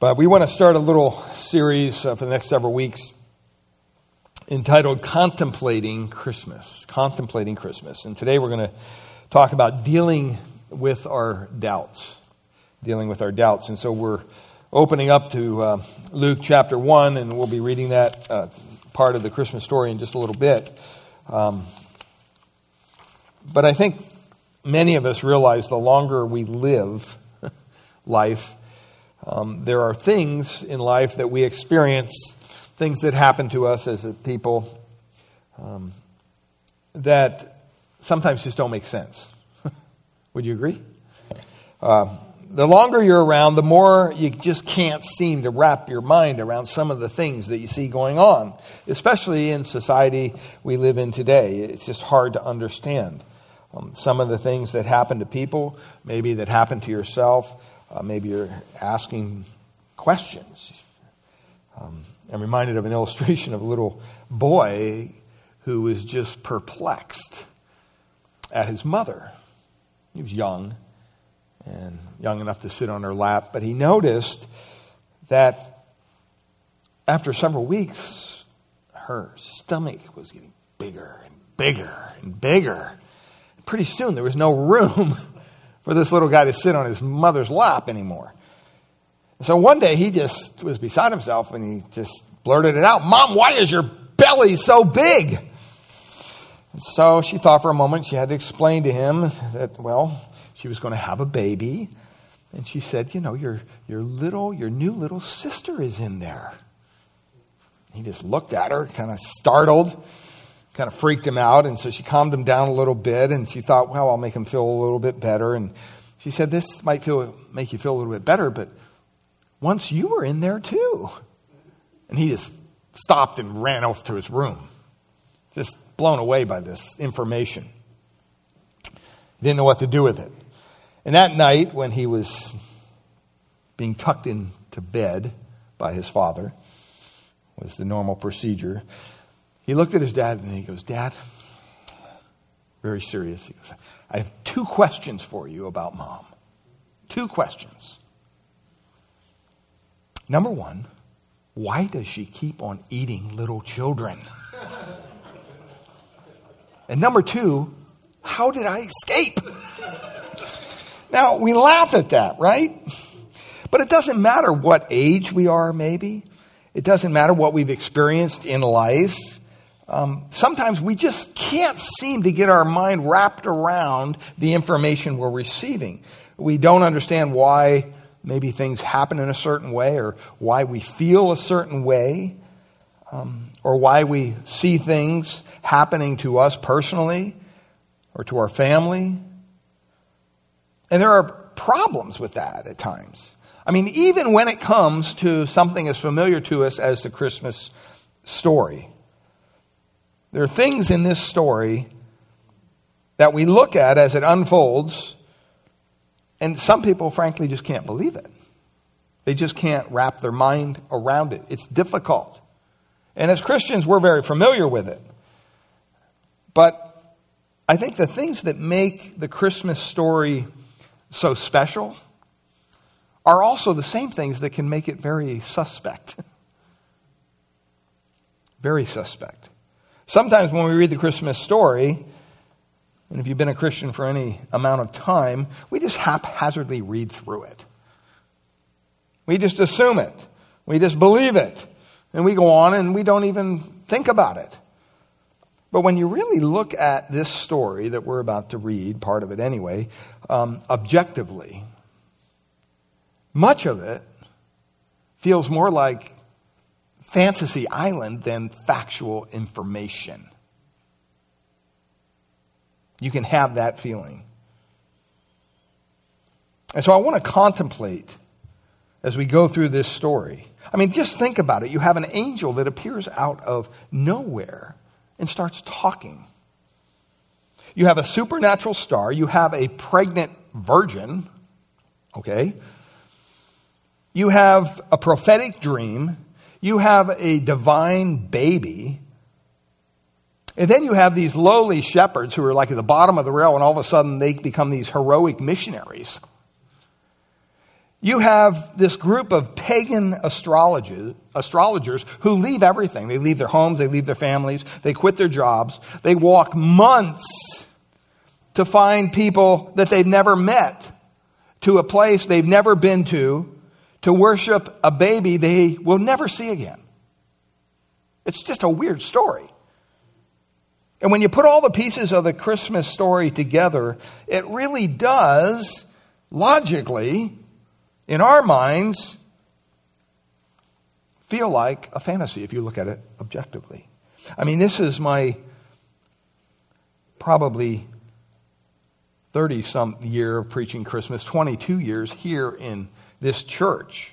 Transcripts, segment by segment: But we want to start a little series for the next several weeks entitled Contemplating Christmas. Contemplating Christmas. And today we're going to talk about dealing with our doubts. Dealing with our doubts. And so we're opening up to Luke chapter 1, and we'll be reading that part of the Christmas story in just a little bit. But I think many of us realize the longer we live life, there are things in life that we experience, things that happen to us as a people that sometimes just don't make sense. Would you agree? The longer you're around, the more you just can't seem to wrap your mind around some of the things that you see going on, especially in society we live in today. It's just hard to understand some of the things that happen to people, maybe that happen to yourself. Maybe you're asking questions. I'm reminded of an illustration of a little boy who was just perplexed at his mother. He was young enough to sit on her lap, but he noticed that after several weeks, her stomach was getting bigger and bigger and bigger. Pretty soon there was no room for this little guy to sit on his mother's lap anymore. So one day he just was beside himself and he just blurted it out. "Mom, why is your belly so big?" And so she thought for a moment. She had to explain to him that, well, she was going to have a baby. And she said, "You know, your new little sister is in there." He just looked at her, kind of startled. Kind of freaked him out, and so she calmed him down a little bit, and she thought, well, I'll make him feel a little bit better. And she said, "This might make you feel a little bit better, but once you were in there too." And he just stopped and ran off to his room, just blown away by this information. Didn't know what to do with it. And that night, when he was being tucked into bed by his father, was the normal procedure, he looked at his dad and he goes, "Dad," very serious, he goes, "I have two questions for you about Mom. Two questions. Number one, why does she keep on eating little children? And number two, how did I escape?" Now, we laugh at that, right? But it doesn't matter what age we are, maybe. It doesn't matter what we've experienced in life. Sometimes we just can't seem to get our mind wrapped around the information we're receiving. We don't understand why maybe things happen in a certain way, or why we feel a certain way, or why we see things happening to us personally or to our family. And there are problems with that at times. I mean, even when it comes to something as familiar to us as the Christmas story. There are things in this story that we look at as it unfolds, and some people, frankly, just can't believe it. They just can't wrap their mind around it. It's difficult. And as Christians, we're very familiar with it. But I think the things that make the Christmas story so special are also the same things that can make it very suspect. Very suspect. Sometimes when we read the Christmas story, and if you've been a Christian for any amount of time, we just haphazardly read through it. We just assume it. We just believe it. And we go on and we don't even think about it. But when you really look at this story that we're about to read, part of it anyway, objectively, much of it feels more like fantasy island than factual information. You can have that feeling. And so I want to contemplate as we go through this story. I mean, just think about it. You have an angel that appears out of nowhere and starts talking. You have a supernatural star. You have a pregnant virgin. Okay. You have a prophetic dream. You have a divine baby. And then you have these lowly shepherds who are like at the bottom of the rail, and all of a sudden they become these heroic missionaries. You have this group of pagan astrologers who leave everything. They leave their homes, they leave their families, they quit their jobs. They walk months to find people that they've never met, to a place they've never been to worship a baby they will never see again. It's just a weird story. And when you put all the pieces of the Christmas story together, it really does, logically, in our minds, feel like a fantasy if you look at it objectively. I mean, this is my probably 30-some year of preaching Christmas, 22 years here in this church.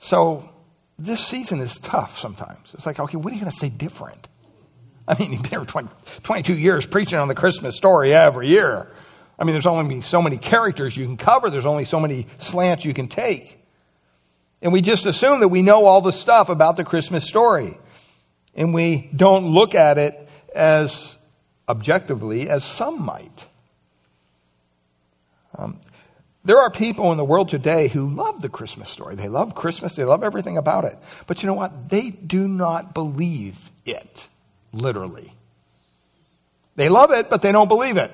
So this season is tough sometimes. It's like, okay, what are you going to say different? I mean, you've been here 22 years preaching on the Christmas story every year. I mean, there's only so many characters you can cover. There's only so many slants you can take. And we just assume that we know all the stuff about the Christmas story. And we don't look at it as objectively as some might. There are people in the world today who love the Christmas story. They love Christmas. They love everything about it. But you know what? They do not believe it. Literally. They love it, but they don't believe it.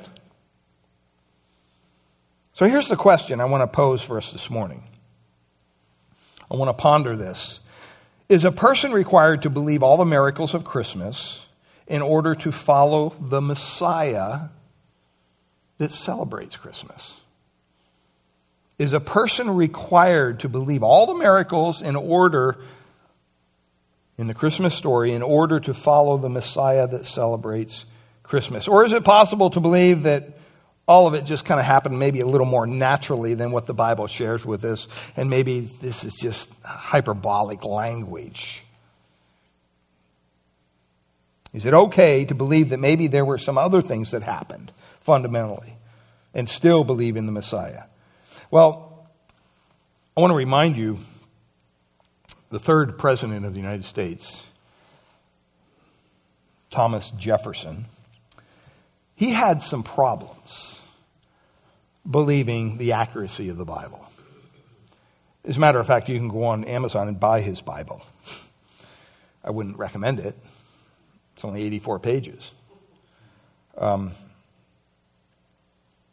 So here's the question I want to pose for us this morning. I want to ponder this. Is a person required to believe all the miracles of Christmas in order to follow the Messiah that celebrates Christmas? Is a person required to believe all the miracles in the Christmas story, in order to follow the Messiah that celebrates Christmas? Or is it possible to believe that all of it just kind of happened maybe a little more naturally than what the Bible shares with us, and maybe this is just hyperbolic language? Is it okay to believe that maybe there were some other things that happened fundamentally and still believe in the Messiah? Well, I want to remind you, the third president of the United States, Thomas Jefferson, he had some problems believing the accuracy of the Bible. As a matter of fact, you can go on Amazon and buy his Bible. I wouldn't recommend it. It's only 84 pages.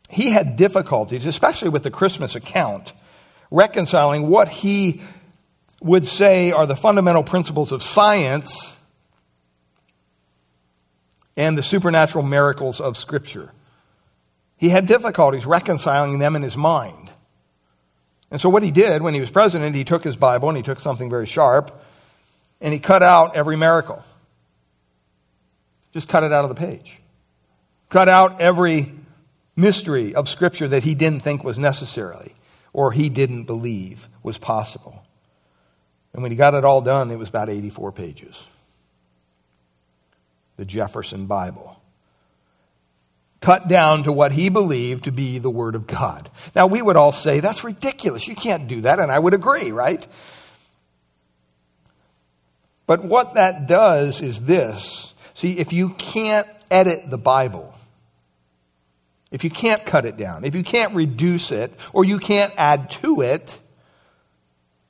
He had difficulties, especially with the Christmas account, reconciling what he would say are the fundamental principles of science and the supernatural miracles of Scripture. He had difficulties reconciling them in his mind. And so what he did when he was president, he took his Bible and he took something very sharp and he cut out every miracle. Just cut it out of the page. Cut out every mystery of Scripture that he didn't think was necessary or he didn't believe was possible. And when he got it all done, it was about 84 pages. The Jefferson Bible. Cut down to what he believed to be the Word of God. Now, we would all say, that's ridiculous. You can't do that. And I would agree, right? But what that does is this. See, if you can't edit the Bible, if you can't cut it down, if you can't reduce it, or you can't add to it,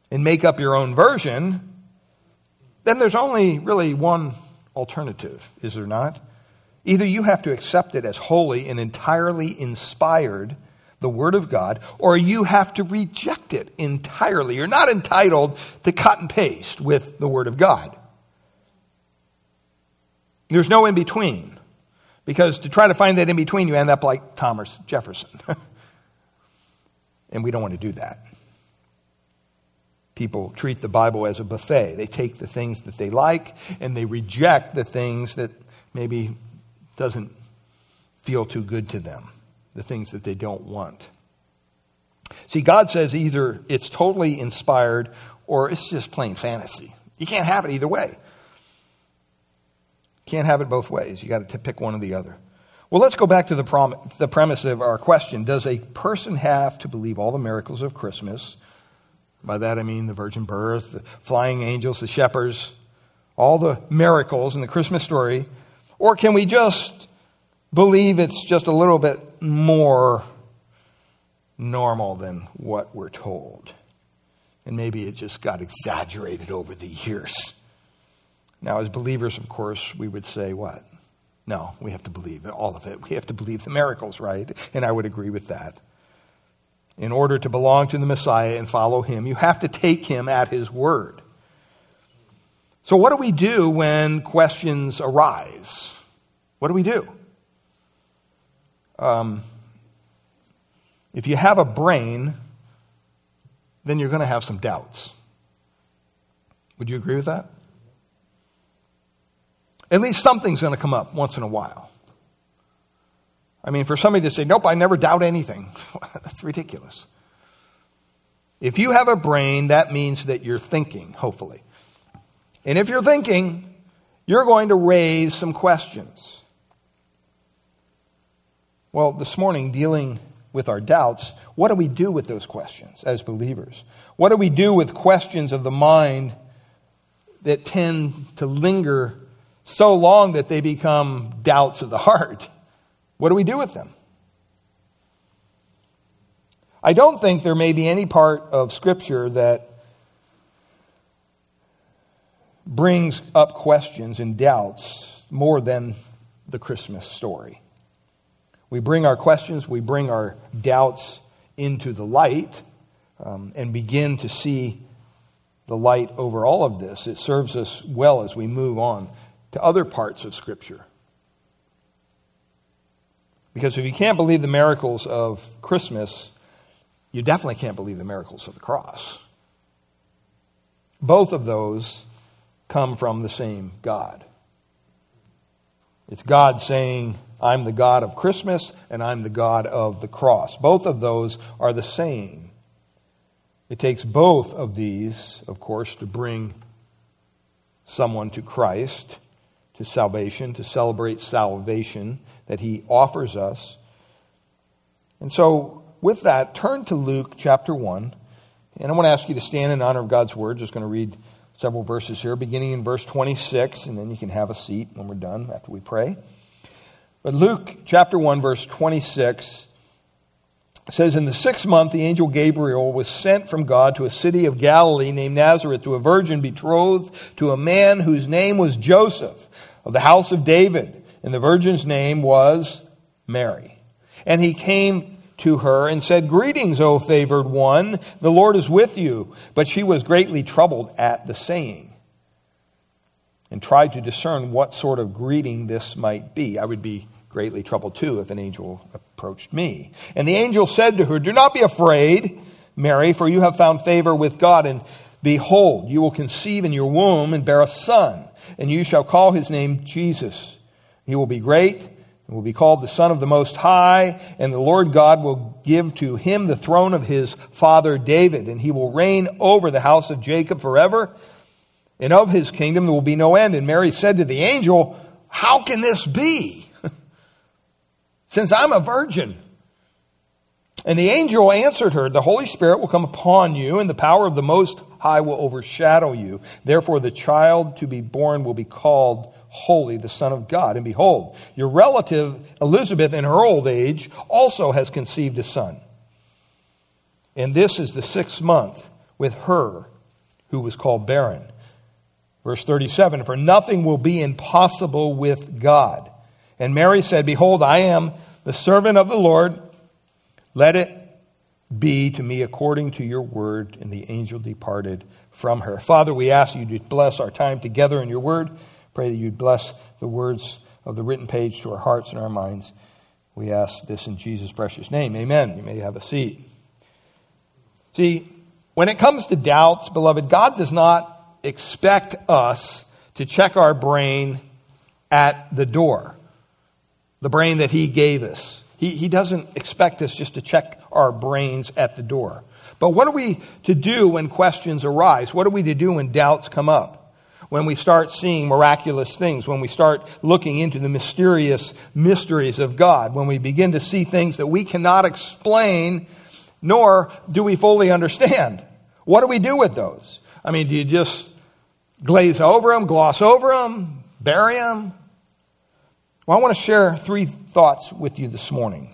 and make up your own version, then there's only really one alternative, is there not? Either you have to accept it as holy and entirely inspired, the Word of God, or you have to reject it entirely. You're not entitled to cut and paste with the Word of God. There's no in between, because to try to find that in between, you end up like Thomas Jefferson. And we don't want to do that. People treat the Bible as a buffet. They take the things that they like and they reject the things that maybe doesn't feel too good to them, the things that they don't want. See, God says either it's totally inspired or it's just plain fantasy. You can't have it either way. Can't have it both ways. You got to pick one or the other. Well, let's go back to the premise of our question. Does a person have to believe all the miracles of Christmas? By that I mean the virgin birth, the flying angels, the shepherds, all the miracles in the Christmas story. Or can we just believe it's just a little bit more normal than what we're told. And maybe it just got exaggerated over the years. Now, as believers, of course, we would say what? No, we have to believe all of it. We have to believe the miracles, right? And I would agree with that. In order to belong to the Messiah and follow him, you have to take him at his word. So what do we do when questions arise? What do we do? If you have a brain, then you're going to have some doubts. Would you agree with that? At least something's going to come up once in a while. I mean, for somebody to say, nope, I never doubt anything, that's ridiculous. If you have a brain, that means that you're thinking, hopefully. And if you're thinking, you're going to raise some questions. Well, this morning, dealing with our doubts, what do we do with those questions as believers? What do we do with questions of the mind that tend to linger so long that they become doubts of the heart? What do we do with them? I don't think there may be any part of Scripture that brings up questions and doubts more than the Christmas story. We bring our questions, we bring our doubts into the light, and begin to see the light over all of this. It serves us well as we move on to other parts of Scripture. Because if you can't believe the miracles of Christmas, you definitely can't believe the miracles of the cross. Both of those come from the same God. It's God saying, I'm the God of Christmas and I'm the God of the cross. Both of those are the same. It takes both of these, of course, to bring someone to Christ, to salvation, to celebrate salvation that he offers us. And so with that, turn to Luke chapter 1. And I want to ask you to stand in honor of God's word. Just going to read several verses here, beginning in verse 26, and then you can have a seat when we're done after we pray. But Luke chapter 1, verse 26 says, in the 6th month, the angel Gabriel was sent from God to a city of Galilee named Nazareth to a virgin betrothed to a man whose name was Joseph of the house of David. And the virgin's name was Mary. And he came to her and said, greetings, O favored one, the Lord is with you. But she was greatly troubled at the saying, and tried to discern what sort of greeting this might be. I would be greatly troubled too if an angel approached me. And the angel said to her, do not be afraid, Mary, for you have found favor with God. And behold, you will conceive in your womb and bear a son, and you shall call his name Jesus. He will be great and will be called the Son of the Most High, and the Lord God will give to him the throne of his father David, and he will reign over the house of Jacob forever, and of his kingdom there will be no end. And Mary said to the angel, how can this be, since I'm a virgin? And the angel answered her, the Holy Spirit will come upon you, and the power of the Most High will overshadow you. Therefore the child to be born will be called Holy, the Son of God. And behold, your relative Elizabeth in her old age also has conceived a son. And this is the 6th month with her who was called barren. Verse 37, for nothing will be impossible with God. And Mary said, behold, I am the servant of the Lord. Let it be to me according to your word. And the angel departed from her. Father, we ask you to bless our time together in your word. Pray that you'd bless the words of the written page to our hearts and our minds. We ask this in Jesus' precious name. Amen. You may have a seat. See, when it comes to doubts, beloved, God does not expect us to check our brain at the door. The brain that he gave us. He doesn't expect us just to check our brains at the door. But what are we to do when questions arise? What are we to do when doubts come up? When we start seeing miraculous things? When we start looking into the mysterious mysteries of God? When we begin to see things that we cannot explain, nor do we fully understand? What do we do with those? I mean, do you just glaze over them, gloss over them, bury them? Well, I want to share 3 thoughts with you this morning.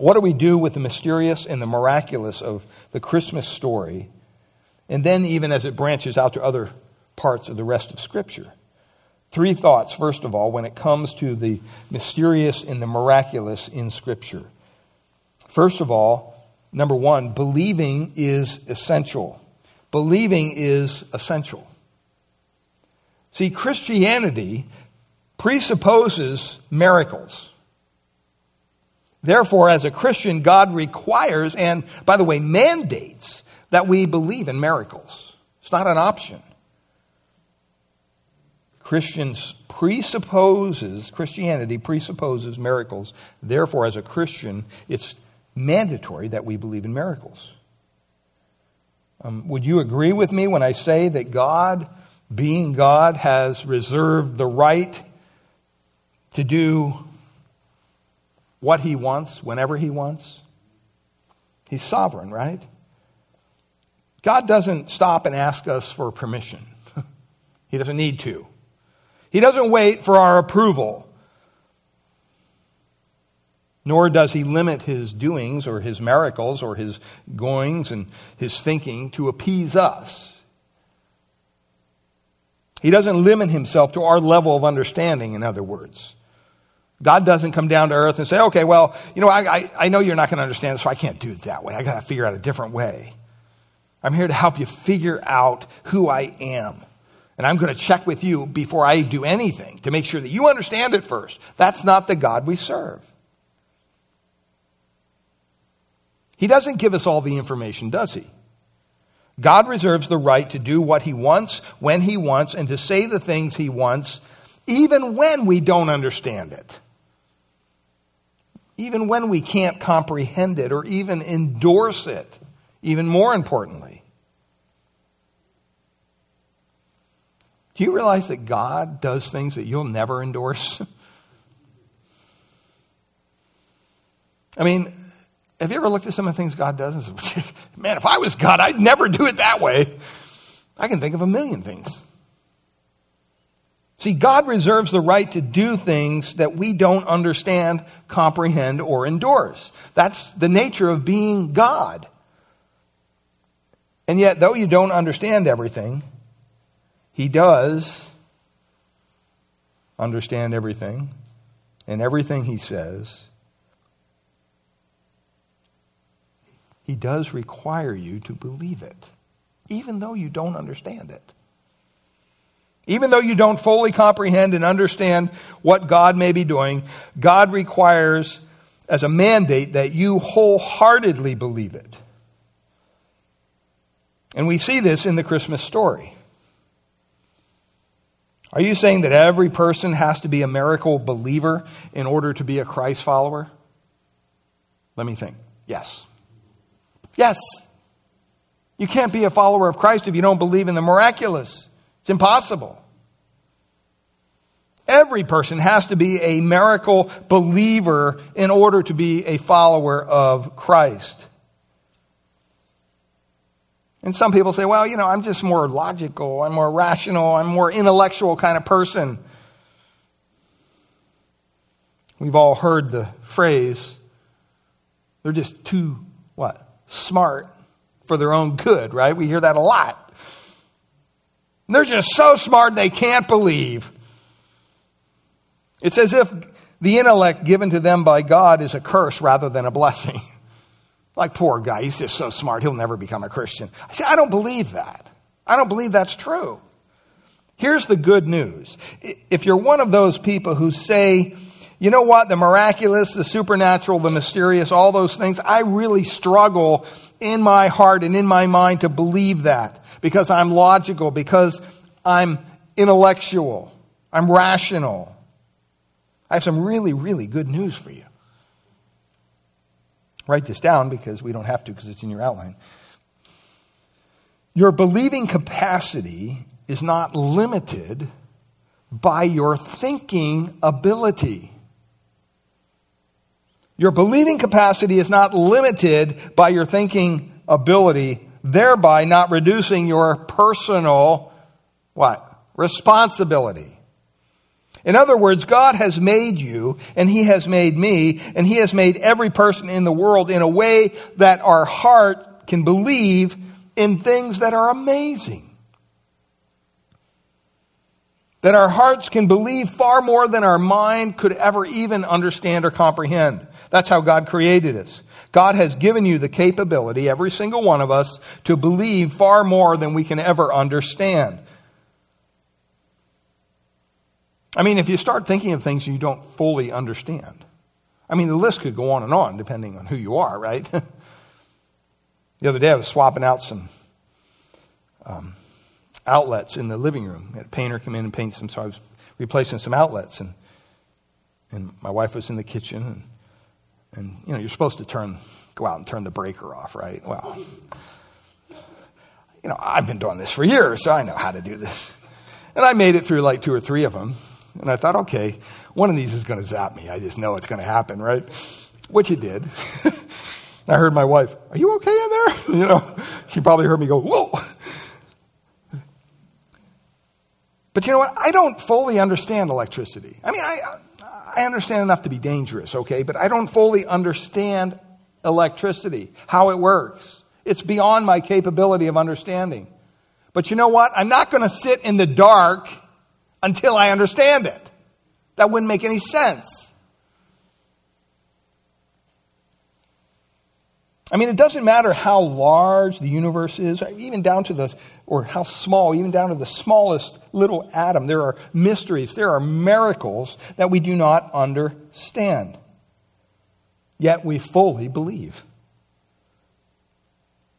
What do we do with the mysterious and the miraculous of the Christmas story? And then even as it branches out to other parts of the rest of Scripture. Three thoughts, first of all, when it comes to the mysterious and the miraculous in Scripture. First of all, number one, believing is essential. Believing is essential. See, Christianity presupposes miracles. Therefore, as a Christian, God requires and, by the way, mandates that we believe in miracles. It's not an option. Christianity presupposes miracles. Therefore, as a Christian, it's mandatory that we believe in miracles. Would you agree with me when I say that God, being God, has reserved the right to do what he wants, whenever he wants? He's sovereign, right? God doesn't stop and ask us for permission. He doesn't need to. He doesn't wait for our approval. Nor does he limit his doings or his miracles or his goings and his thinking to appease us. He doesn't limit himself to our level of understanding, in other words. God doesn't come down to earth and say, okay, well, you know, I know you're not going to understand this, so I can't do it that way. I got to figure out a different way. I'm here to help you figure out who I am. And I'm going to check with you before I do anything to make sure that you understand it first. That's not the God we serve. He doesn't give us all the information, does he? God reserves the right to do what he wants, when he wants, and to say the things he wants, even when we don't understand it. Even when we can't comprehend it or even endorse it, even more importantly. Do you realize that God does things that you'll never endorse? I mean, have you ever looked at some of the things God does and said, man, if I was God, I'd never do it that way. I can think of a million things. See, God reserves the right to do things that we don't understand, comprehend, or endorse. That's the nature of being God. And yet, though you don't understand everything, he does understand everything, and everything he says, he does require you to believe it, even though you don't understand it. Even though you don't fully comprehend and understand what God may be doing, God requires as a mandate that you wholeheartedly believe it. And we see this in the Christmas story. Are you saying that every person has to be a miracle believer in order to be a Christ follower? Let me think. Yes. Yes. You can't be a follower of Christ if you don't believe in the miraculous. It's impossible. Every person has to be a miracle believer in order to be a follower of Christ. And some people say, well, you know, I'm just more logical, I'm more rational, I'm more intellectual kind of person. We've all heard the phrase, they're just too, smart for their own good, right? We hear that a lot. And they're just so smart they can't believe. It's as if the intellect given to them by God is a curse rather than a blessing. Like, poor guy, he's just so smart, he'll never become a Christian. See, I don't believe that. I don't believe that's true. Here's the good news. If you're one of those people who say, you know what, the miraculous, the supernatural, the mysterious, all those things, I really struggle in my heart and in my mind to believe that because I'm logical, because I'm intellectual, I'm rational. I have some really, really good news for you. Write this down because we don't have to because it's in your outline. Your believing capacity is not limited by your thinking ability. Your believing capacity is not limited by your thinking ability, thereby not reducing your personal responsibility. In other words, God has made you, and He has made me, and He has made every person in the world in a way that our heart can believe in things that are amazing. That our hearts can believe far more than our mind could ever even understand or comprehend. That's how God created us. God has given you the capability, every single one of us, to believe far more than we can ever understand. I mean, if you start thinking of things you don't fully understand. I mean, the list could go on and on, depending on who you are, right? The other day I was swapping out some outlets in the living room. I had a painter come in and paint some, so I was replacing some outlets. And my wife was in the kitchen, and you know, you're supposed to go out and turn the breaker off, right? Well, you know, I've been doing this for years, so I know how to do this. And I made it through like two or three of them. And I thought, okay, one of these is going to zap me. I just know it's going to happen, right? Which it did. I heard my wife, "Are you okay in there?" You know, she probably heard me go, "Whoa." But you know what? I don't fully understand electricity. I mean, I understand enough to be dangerous, okay? But I don't fully understand electricity, how it works. It's beyond my capability of understanding. But you know what? I'm not going to sit in the dark until I understand it. That wouldn't make any sense. I mean, it doesn't matter how large the universe is, or how small, even down to the smallest little atom. There are mysteries, there are miracles that we do not understand. Yet we fully believe.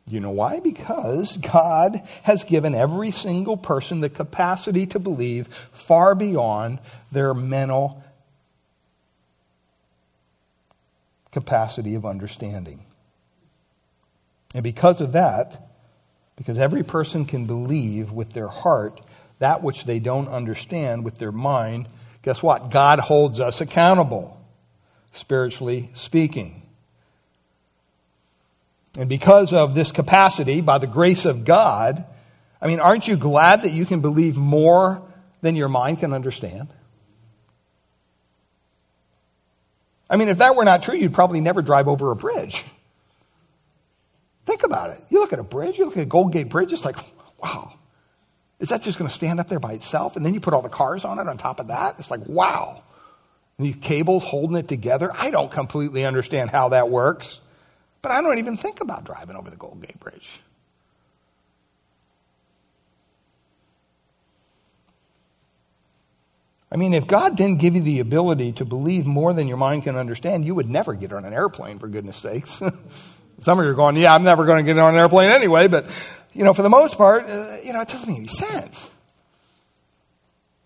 You know why? Because God has given every single person the capacity to believe far beyond their mental capacity of understanding. And because of that, because every person can believe with their heart that which they don't understand with their mind, guess what? God holds us accountable, spiritually speaking. And because of this capacity, by the grace of God, I mean, aren't you glad that you can believe more than your mind can understand? I mean, if that were not true, you'd probably never drive over a bridge. Think about it. You look at a bridge, you look at a Golden Gate Bridge, it's like, wow, is that just going to stand up there by itself? And then you put all the cars on it on top of that. It's like, wow. And these cables holding it together. I don't completely understand how that works. But I don't even think about driving over the Golden Gate Bridge. I mean, if God didn't give you the ability to believe more than your mind can understand, you would never get on an airplane, for goodness sakes. Some of you are going, yeah, I'm never going to get on an airplane anyway. But, you know, for the most part, you know, it doesn't make any sense.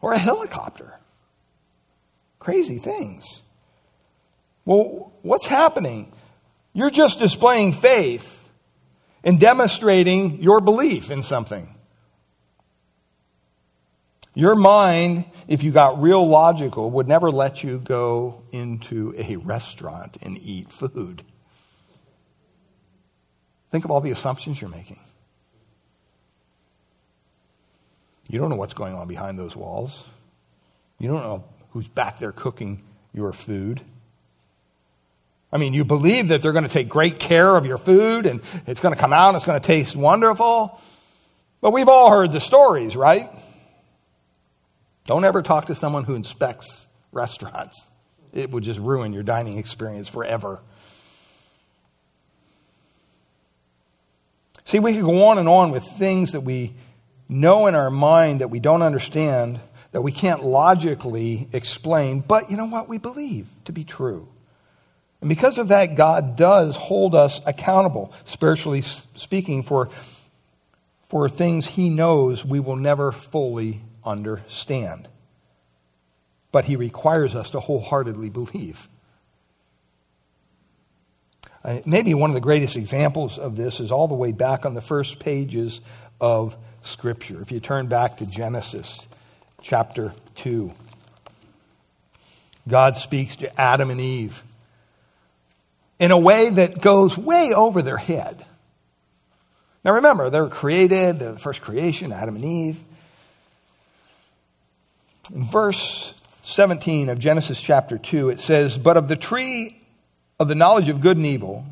Or a helicopter. Crazy things. Well, what's happening? You're just displaying faith and demonstrating your belief in something. Your mind, if you got real logical, would never let you go into a restaurant and eat food. Think of all the assumptions you're making. You don't know what's going on behind those walls. You don't know who's back there cooking your food. I mean, you believe that they're going to take great care of your food and it's going to come out and it's going to taste wonderful. But we've all heard the stories, right? Don't ever talk to someone who inspects restaurants. It would just ruin your dining experience forever. See, we could go on with things that we know in our mind that we don't understand, that we can't logically explain. But you know what? We believe to be true. And because of that, God does hold us accountable, spiritually speaking, for things He knows we will never fully understand. But He requires us to wholeheartedly believe. Maybe one of the greatest examples of this is all the way back on the first pages of Scripture. If you turn back to Genesis chapter 2, God speaks to Adam and Eve in a way that goes way over their head. Now remember, they were created, the first creation, Adam and Eve. In verse 17 of Genesis chapter 2, it says, "But of the tree of the knowledge of good and evil,"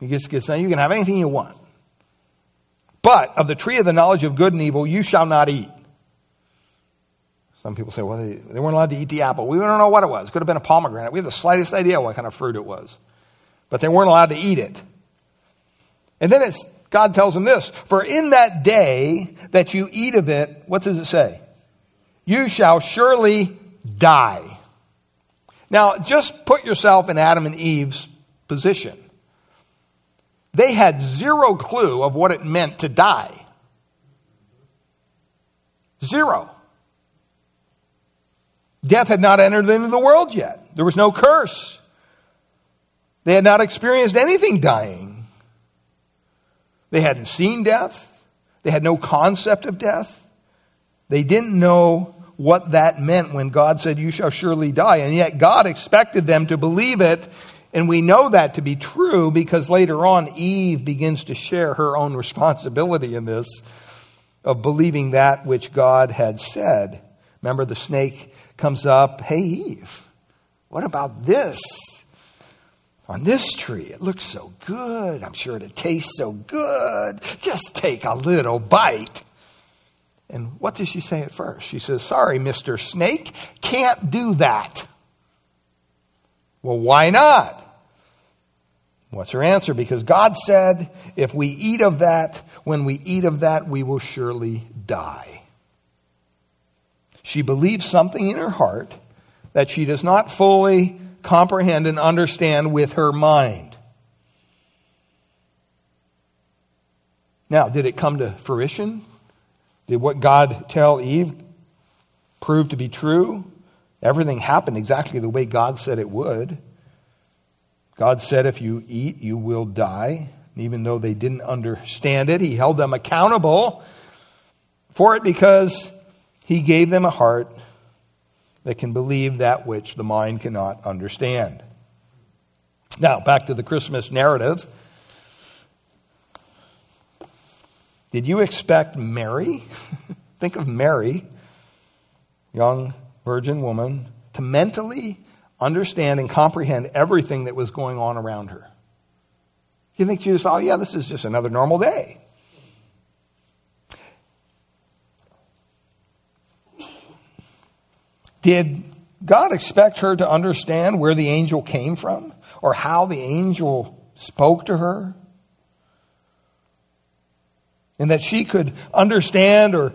he gets now you can have anything you want. "But of the tree of the knowledge of good and evil, you shall not eat." Some people say, well, they weren't allowed to eat the apple. We don't know what it was. It could have been a pomegranate. We have the slightest idea what kind of fruit it was. But they weren't allowed to eat it. And then God tells them this, "For in that day that you eat of it," what does it say? "You shall surely die." Now, just put yourself in Adam and Eve's position. They had zero clue of what it meant to die. Zero. Death had not entered into the world yet. There was no curse. They had not experienced anything dying. They hadn't seen death. They had no concept of death. They didn't know what that meant when God said, "You shall surely die." And yet God expected them to believe it. And we know that to be true because later on Eve begins to share her own responsibility in this of believing that which God had said. Remember, the snake comes up, "Hey, Eve, what about this? On this tree, it looks so good. I'm sure it tastes so good. Just take a little bite." And what does she say at first? She says, "Sorry, Mr. Snake, can't do that." Well, why not? What's her answer? Because God said, if we eat of that, when we eat of that, we will surely die. She believes something in her heart that she does not fully comprehend and understand with her mind. Now, did it come to fruition? Did what God tell Eve prove to be true? Everything happened exactly the way God said it would. God said, if you eat, you will die. And even though they didn't understand it, he held them accountable for it because he gave them a heart that can believe that which the mind cannot understand. Now, back to the Christmas narrative. Did you expect Mary? Think of Mary, young virgin woman, to mentally understand and comprehend everything that was going on around her. You think she just, "Oh yeah, this is just another normal day." Did God expect her to understand where the angel came from or how the angel spoke to her? And that she could understand or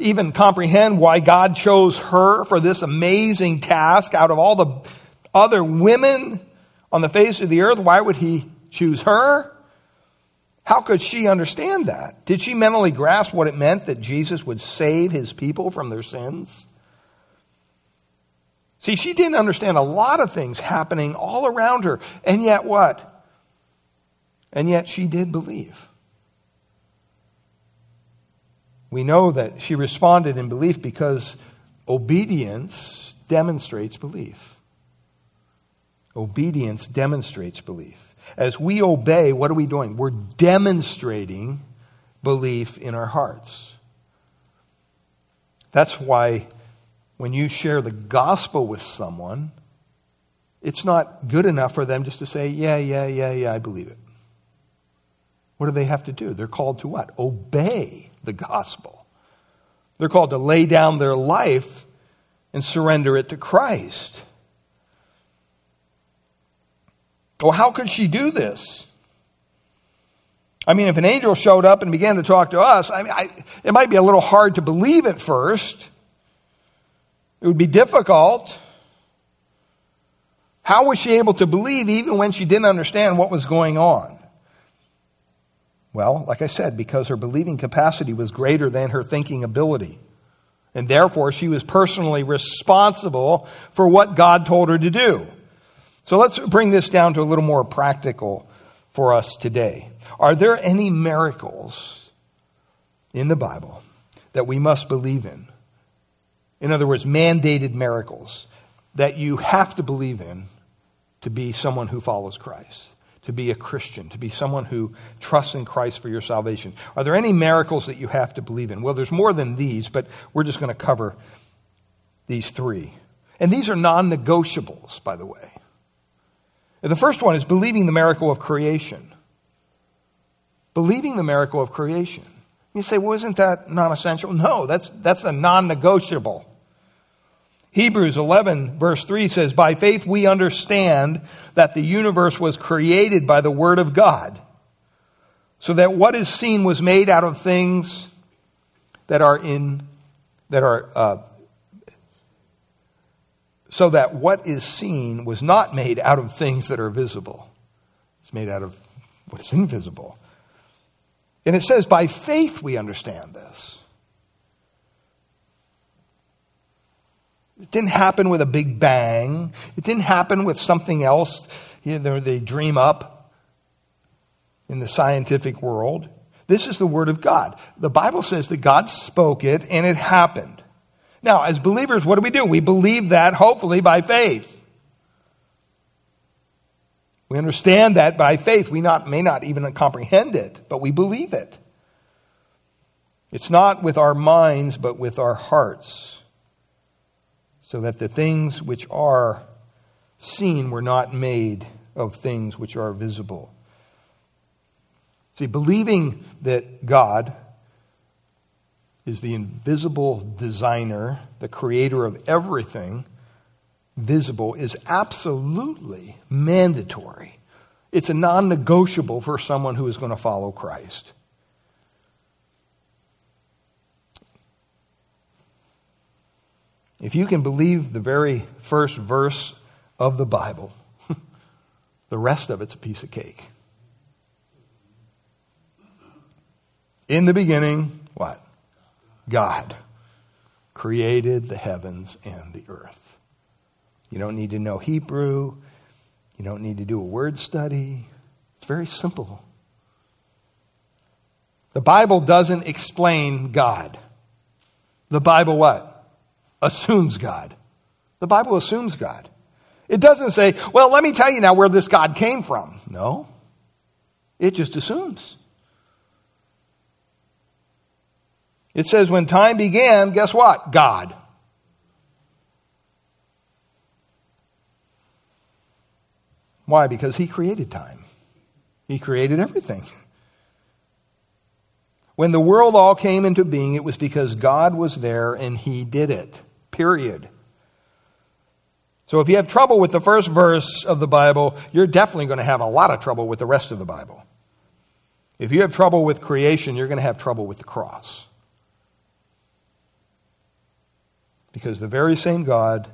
even comprehend why God chose her for this amazing task out of all the other women on the face of the earth. Why would he choose her? How could she understand that? Did she mentally grasp what it meant that Jesus would save his people from their sins? See, she didn't understand a lot of things happening all around her. And yet what? And yet she did believe. We know that she responded in belief because obedience demonstrates belief. Obedience demonstrates belief. As we obey, what are we doing? We're demonstrating belief in our hearts. That's why when you share the gospel with someone, it's not good enough for them just to say, yeah, I believe it. What do they have to do? They're called to what? Obey the gospel. They're called to lay down their life and surrender it to Christ. Well, how could she do this? I mean, if an angel showed up and began to talk to us, it might be a little hard to believe at first. It would be difficult. How was she able to believe even when she didn't understand what was going on? Well, like I said, because her believing capacity was greater than her thinking ability. And therefore, she was personally responsible for what God told her to do. So let's bring this down to a little more practical for us today. Are there any miracles in the Bible that we must believe in? In other words, mandated miracles that you have to believe in to be someone who follows Christ, to be a Christian, to be someone who trusts in Christ for your salvation? Are there any miracles that you have to believe in? Well, there's more than these, but we're just going to cover these three. And these are non-negotiables, by the way. And the first one is believing the miracle of creation. Believing the miracle of creation. You say, well, isn't that non-essential? No, that's a non-negotiable. Hebrews 11, verse 3 says, by faith we understand that the universe was created by the word of God, so that what is seen was made out of things so that what is seen was not made out of things that are visible. It's made out of what is invisible. And it says, by faith we understand this. It didn't happen with a big bang. It didn't happen with something else they dream up in the scientific world. This is the word of God. The Bible says that God spoke it and it happened. Now, as believers, what do? We believe that, hopefully, by faith. We understand that by faith. We may not even comprehend it, but we believe it. It's not with our minds, but with our hearts, so that the things which are seen were not made of things which are visible. See, believing that God is the invisible designer, the creator of everything visible, is absolutely mandatory. It's a non-negotiable for someone who is going to follow Christ. If you can believe the very first verse of the Bible, the rest of it's a piece of cake. In the beginning, what? God created the heavens and the earth. You don't need to know Hebrew. You don't need to do a word study. It's very simple. The Bible doesn't explain God. The Bible what? Assumes God. The Bible assumes God. It doesn't say, well, let me tell you now where this God came from. No. It just assumes. It says when time began, guess what? God. Why? Because he created time. He created everything. When the world all came into being, it was because God was there and he did it. Period. So if you have trouble with the first verse of the Bible, you're definitely going to have a lot of trouble with the rest of the Bible. If you have trouble with creation, you're going to have trouble with the cross. Because the very same God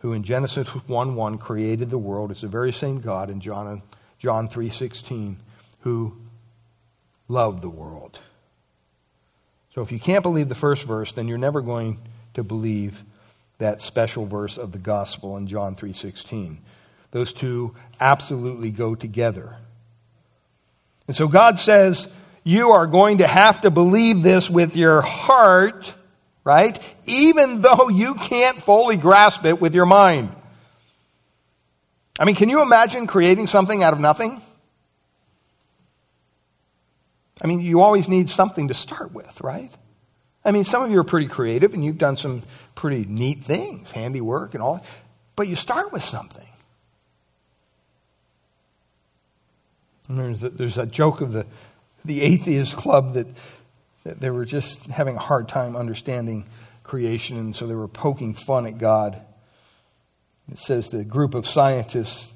who in Genesis 1:1 created the world is the very same God in John 3:16 who loved the world. So if you can't believe the first verse, then you're never going to believe that special verse of the gospel in John 3:16. Those two absolutely go together. And so God says, you are going to have to believe this with your heart, right? Even though you can't fully grasp it with your mind. I mean, can you imagine creating something out of nothing? I mean, you always need something to start with, right? I mean, some of you are pretty creative and you've done some pretty neat things, handiwork and all, but you start with something. And there's that joke of the atheist club that they were just having a hard time understanding creation, and so they were poking fun at God. It says the group of scientists,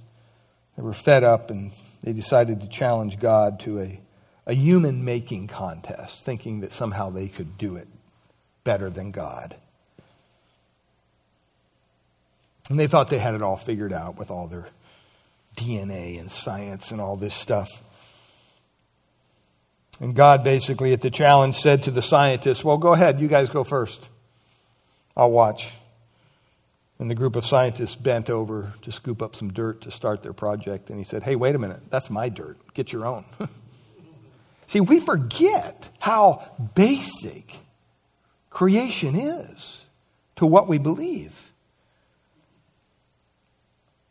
they were fed up, and they decided to challenge God to a human-making contest, thinking that somehow they could do it better than God. And they thought they had it all figured out with all their DNA and science and all this stuff. And God basically at the challenge said to the scientists, well, go ahead, you guys go first. I'll watch. And the group of scientists bent over to scoop up some dirt to start their project. And he said, hey, wait a minute, that's my dirt. Get your own. See, we forget how basic creation is to what we believe.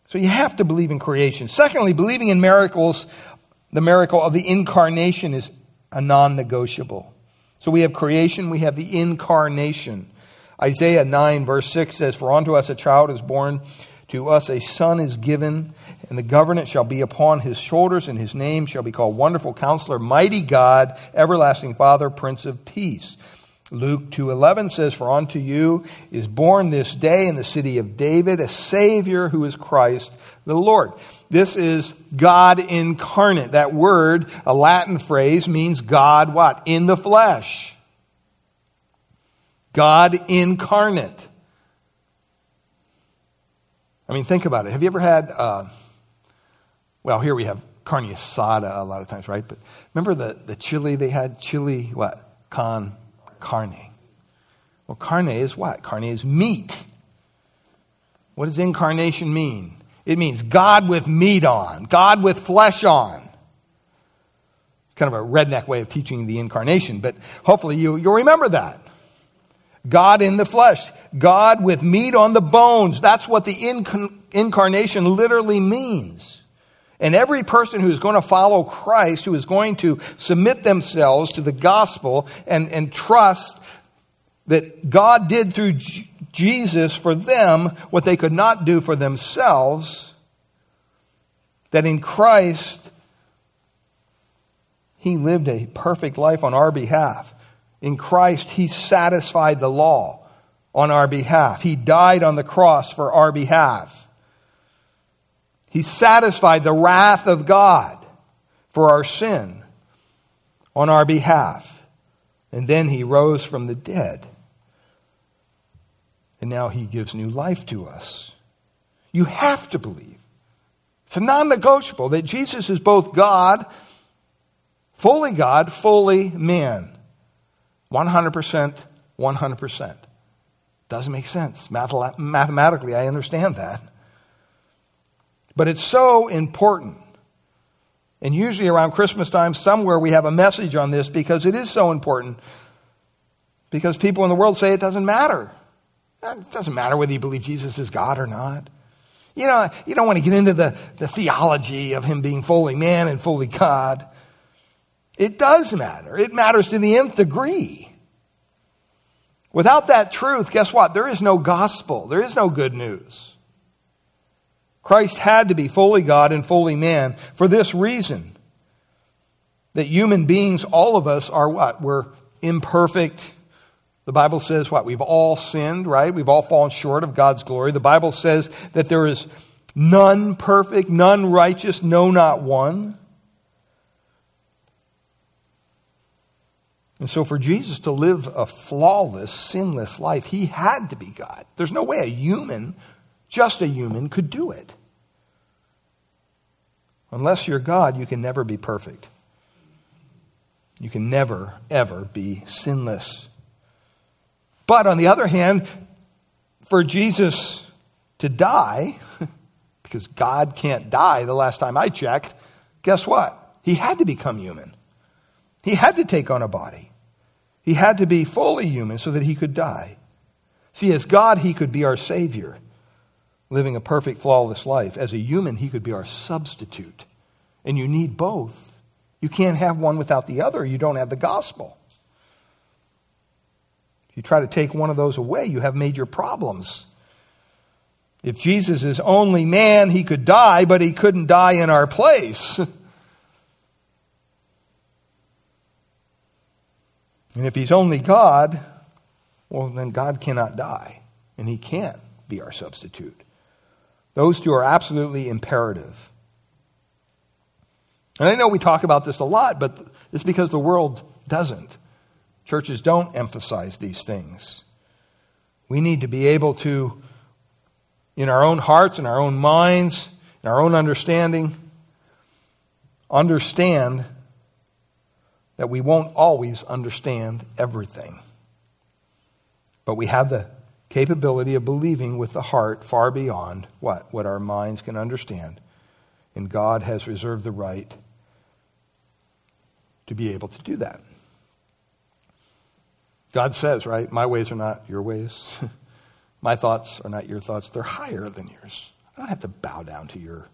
So you have to believe in creation. Secondly, believing in miracles, the miracle of the incarnation is a non-negotiable. So we have creation, we have the incarnation Isaiah 9 verse 6 says, "For unto us a child is born, to us a son is given, and the governance shall be upon his shoulders, and his name shall be called Wonderful Counselor, Mighty God, Everlasting Father, Prince of Peace." Luke 2:11 says, "For unto you is born this day in the city of David a Savior who is Christ the Lord." This is God incarnate. That word, a Latin phrase, means God what? In the flesh. God incarnate. I mean, think about it. Have you ever had, well, here we have carne asada a lot of times, right? But remember the chili they had? Chili what? Con carne. Well, carne is what? Carne is meat. What does incarnation mean? It means God with meat on, God with flesh on. It's kind of a redneck way of teaching the incarnation, but hopefully you'll remember that. God in the flesh, God with meat on the bones. That's what the incarnation literally means. And every person who is going to follow Christ, who is going to submit themselves to the gospel and trust that God did through Jesus for them what they could not do for themselves, that in Christ, He lived a perfect life on our behalf. In Christ, He satisfied the law on our behalf. He died on the cross for our behalf. He satisfied the wrath of God for our sin on our behalf. And then He rose from the dead. And now He gives new life to us. You have to believe. It's a non-negotiable that Jesus is both God, fully man. 100%, 100%. Doesn't make sense. Mathematically, I understand that. But it's so important. And usually around Christmas time, somewhere we have a message on this because it is so important. Because people in the world say it doesn't matter. It doesn't matter whether you believe Jesus is God or not. You know, you don't want to get into the theology of Him being fully man and fully God. It does matter. It matters to the nth degree. Without that truth, guess what? There is no gospel. There is no good news. Christ had to be fully God and fully man for this reason. That human beings, all of us, are what? We're imperfect. The Bible says what? We've all sinned, right? We've all fallen short of God's glory. The Bible says that there is none perfect, none righteous, no, not one. And so for Jesus to live a flawless, sinless life, He had to be God. There's no way a human, just a human, could do it. Unless you're God, you can never be perfect. You can never, ever be sinless. But on the other hand, for Jesus to die, because God can't die the last time I checked, guess what? He had to become human. He had to take on a body. He had to be fully human so that He could die. See, as God, He could be our Savior, living a perfect, flawless life. As a human, He could be our substitute. And you need both. You can't have one without the other. You don't have the gospel. If you try to take one of those away, you have major problems. If Jesus is only man, He could die, but He couldn't die in our place. And if He's only God, well, then God cannot die, and He can't be our substitute. Those two are absolutely imperative. And I know we talk about this a lot, but it's because the world doesn't. Churches don't emphasize these things. We need to be able to, in our own hearts, in our own minds, in our own understanding, understand that we won't always understand everything. But we have the capability of believing with the heart far beyond what our minds can understand. And God has reserved the right to be able to do that. God says, right, my ways are not your ways. My thoughts are not your thoughts. They're higher than yours. I don't have to bow down to your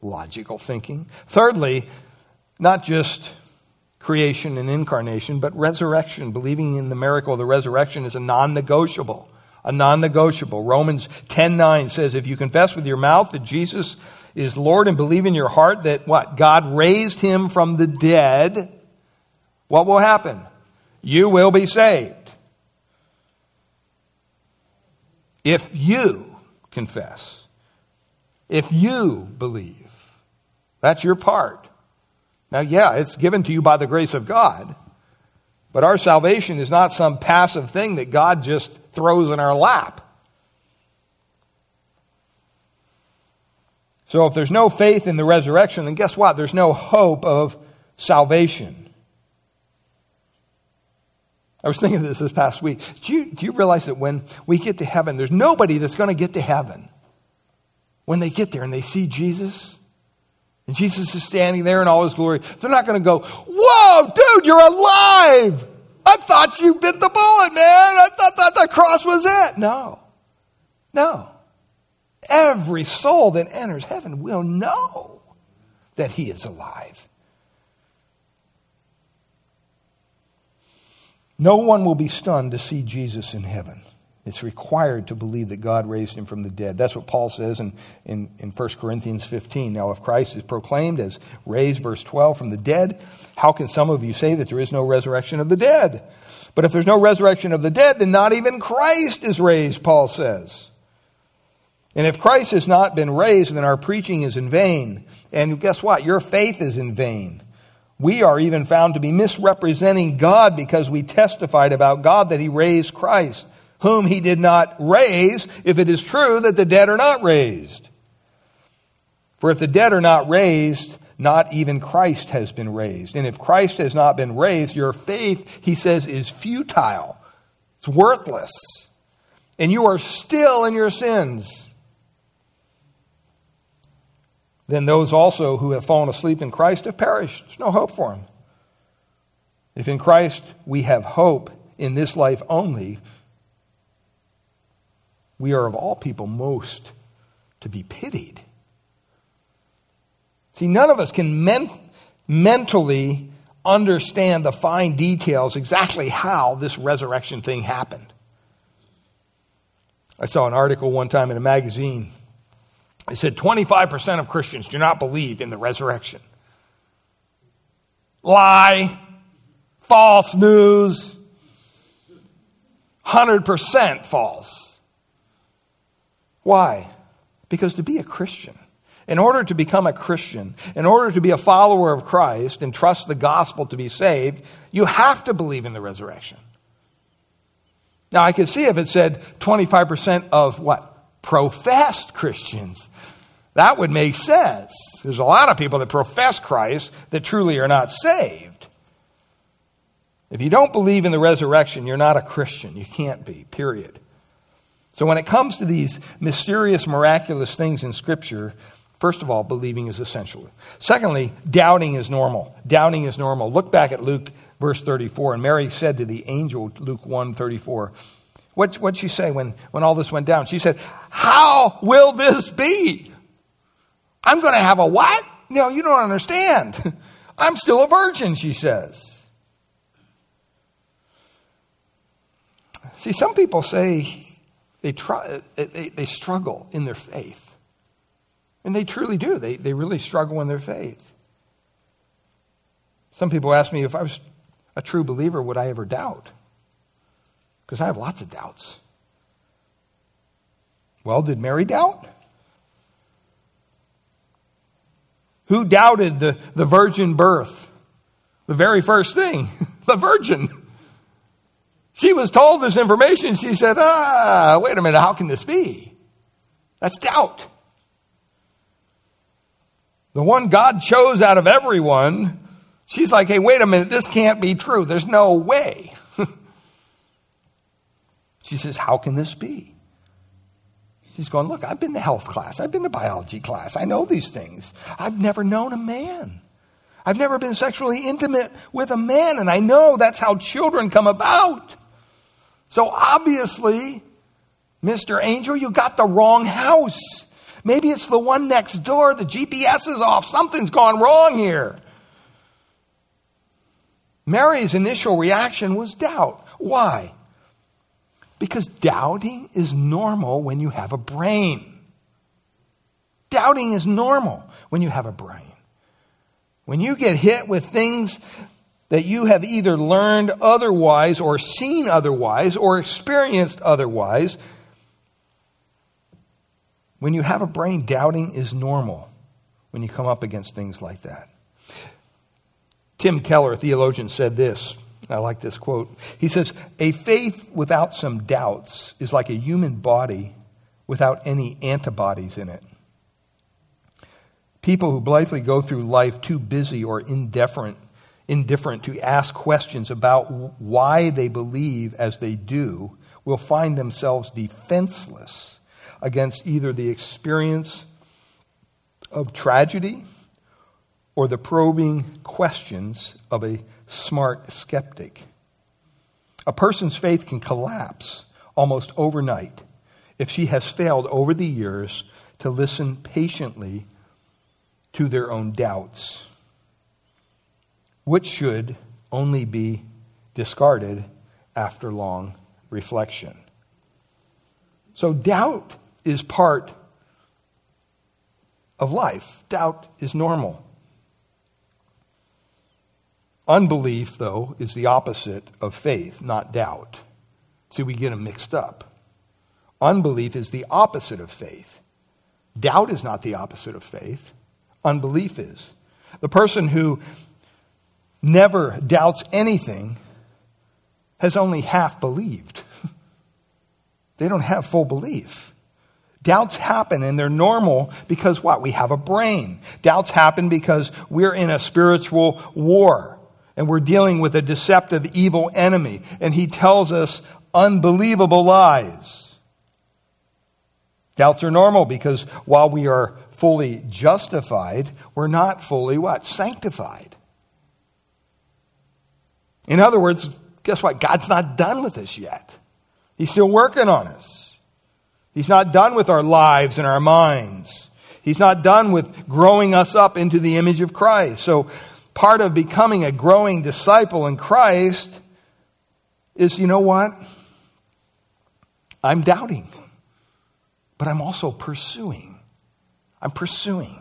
logical thinking. Thirdly, not just creation and incarnation, but resurrection. Believing in the miracle of the resurrection is a non-negotiable. a non-negotiable. Romans 10:9 says, if you confess with your mouth that Jesus is Lord and believe in your heart that what? God raised him from the dead, what will happen? You will be saved. If you confess, if you believe, that's your part. Now, yeah, it's given to you by the grace of God, but our salvation is not some passive thing that God just throws in our lap. So if there's no faith in the resurrection, then guess what? There's no hope of salvation. I was thinking of this past week. Do you realize that when we get to heaven, there's nobody that's going to get to heaven when they get there and they see Jesus? And Jesus is standing there in all his glory. They're not going to go, whoa, dude, you're alive. I thought you bit the bullet, man. I thought that the cross was it. No. Every soul that enters heaven will know that he is alive. No one will be stunned to see Jesus in heaven. It's required to believe that God raised him from the dead. That's what Paul says in 1 Corinthians 15. Now, if Christ is proclaimed as raised, verse 12, from the dead, how can some of you say that there is no resurrection of the dead? But if there's no resurrection of the dead, then not even Christ is raised, Paul says. And if Christ has not been raised, then our preaching is in vain. And guess what? Your faith is in vain. We are even found to be misrepresenting God because we testified about God that he raised Christ, whom he did not raise, if it is true that the dead are not raised. For if the dead are not raised, not even Christ has been raised. And if Christ has not been raised, your faith, he says, is futile. It's worthless. And you are still in your sins. Then those also who have fallen asleep in Christ have perished. There's no hope for them. If in Christ we have hope in this life only, we are of all people most to be pitied. See, none of us can mentally understand the fine details exactly how this resurrection thing happened. I saw an article one time in a magazine. It said 25% of Christians do not believe in the resurrection. Lie, false news, 100% false. Why? Because to be a Christian, in order to become a Christian, in order to be a follower of Christ and trust the gospel to be saved, you have to believe in the resurrection. Now, I could see if it said 25% of what? Professed Christians. That would make sense. There's a lot of people that profess Christ that truly are not saved. If you don't believe in the resurrection, you're not a Christian. You can't be, period. So when it comes to these mysterious, miraculous things in Scripture, first of all, believing is essential. Secondly, doubting is normal. Doubting is normal. Look back at Luke verse 34. And Mary said to the angel, Luke 1:34, what'd she say when all this went down? She said, how will this be? I'm going to have a what? No, you don't understand. I'm still a virgin, she says. See, some people say, They struggle in their faith. And they truly do. They really struggle in their faith. Some people ask me, if I was a true believer, would I ever doubt? Because I have lots of doubts. Well, did Mary doubt? Who doubted the virgin birth? The very first thing, the virgin. She was told this information. She said, wait a minute, how can this be? That's doubt. The one God chose out of everyone, she's like, hey, wait a minute, this can't be true. There's no way. She says, how can this be? She's going, look, I've been to health class. I've been to biology class. I know these things. I've never known a man. I've never been sexually intimate with a man, and I know that's how children come about. So obviously, Mr. Angel, you got the wrong house. Maybe it's the one next door. The GPS is off. Something's gone wrong here. Mary's initial reaction was doubt. Why? Because doubting is normal when you have a brain. Doubting is normal when you have a brain. When you get hit with things that you have either learned otherwise or seen otherwise or experienced otherwise, when you have a brain, doubting is normal when you come up against things like that. Tim Keller, a theologian, said this. I like this quote. He says, "A faith without some doubts is like a human body without any antibodies in it. People who blithely go through life too busy or indifferent to ask questions about why they believe as they do will find themselves defenseless against either the experience of tragedy or the probing questions of a smart skeptic. A person's faith can collapse almost overnight if she has failed over the years to listen patiently to their own doubts, which should only be discarded after long reflection." So doubt is part of life. Doubt is normal. Unbelief, though, is the opposite of faith, not doubt. See, we get them mixed up. Unbelief is the opposite of faith. Doubt is not the opposite of faith. Unbelief is. The person who never doubts anything has only half believed. They don't have full belief. Doubts happen, and they're normal because what? We have a brain. Doubts happen because we're in a spiritual war. And we're dealing with a deceptive, evil enemy. And he tells us unbelievable lies. Doubts are normal because while we are fully justified, we're not fully what? Sanctified. In other words, guess what? God's not done with us yet. He's still working on us. He's not done with our lives and our minds. He's not done with growing us up into the image of Christ. So part of becoming a growing disciple in Christ is, you know what? I'm doubting, but I'm also pursuing. I'm pursuing.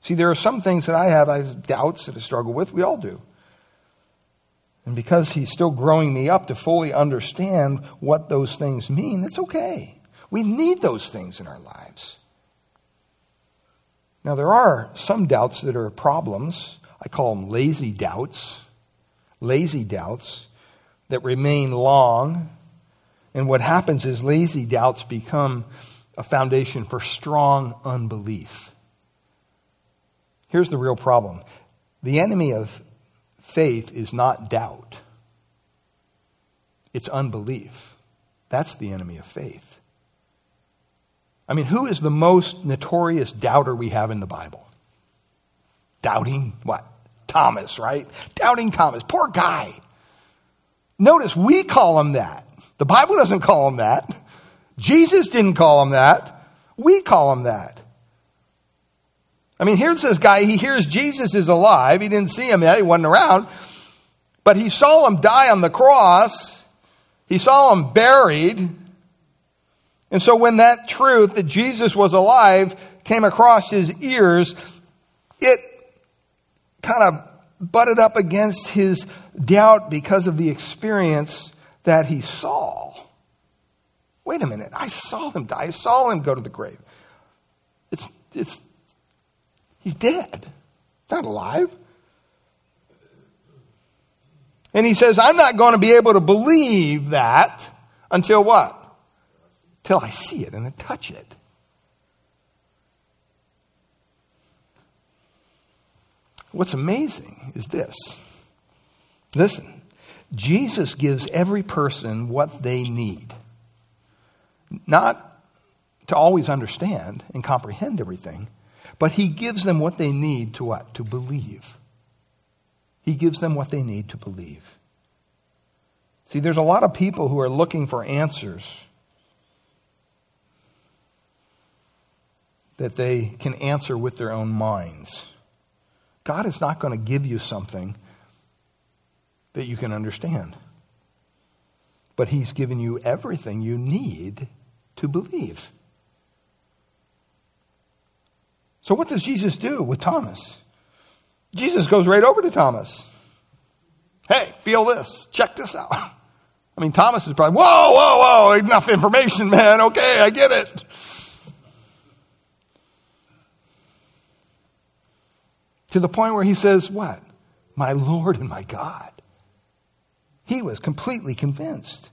See, there are some things that I have doubts that I struggle with. We all do. And because he's still growing me up to fully understand what those things mean, it's okay. We need those things in our lives. Now, there are some doubts that are problems. I call them lazy doubts that remain long. And what happens is lazy doubts become a foundation for strong unbelief. Here's the real problem. The enemy of faith is not doubt. It's unbelief. That's the enemy of faith. I mean, who is the most notorious doubter we have in the Bible? Doubting what? Thomas, right? Doubting Thomas. Poor guy. Notice we call him that. The Bible doesn't call him that. Jesus didn't call him that. We call him that. I mean, here's this guy. He hears Jesus is alive. He didn't see him yet. He wasn't around. But he saw him die on the cross. He saw him buried. And so when that truth that Jesus was alive came across his ears, it kind of butted up against his doubt because of the experience that he saw. Wait a minute, I saw him die. I saw him go to the grave. He's dead, not alive. And he says, I'm not going to be able to believe that until what? Till I see it and touch it. What's amazing is this. Listen, Jesus gives every person what they need. Not to always understand and comprehend everything, but he gives them what they need to what? To believe. He gives them what they need to believe. See, there's a lot of people who are looking for answers that they can answer with their own minds. God is not going to give you something that you can understand. but he's given you everything you need to believe. So what does Jesus do with Thomas? Jesus goes right over to Thomas. Hey, feel this. Check this out. I mean, Thomas is probably, whoa, enough information, man. Okay, I get it. To the point where he says, what? My Lord and my God. He was completely convinced.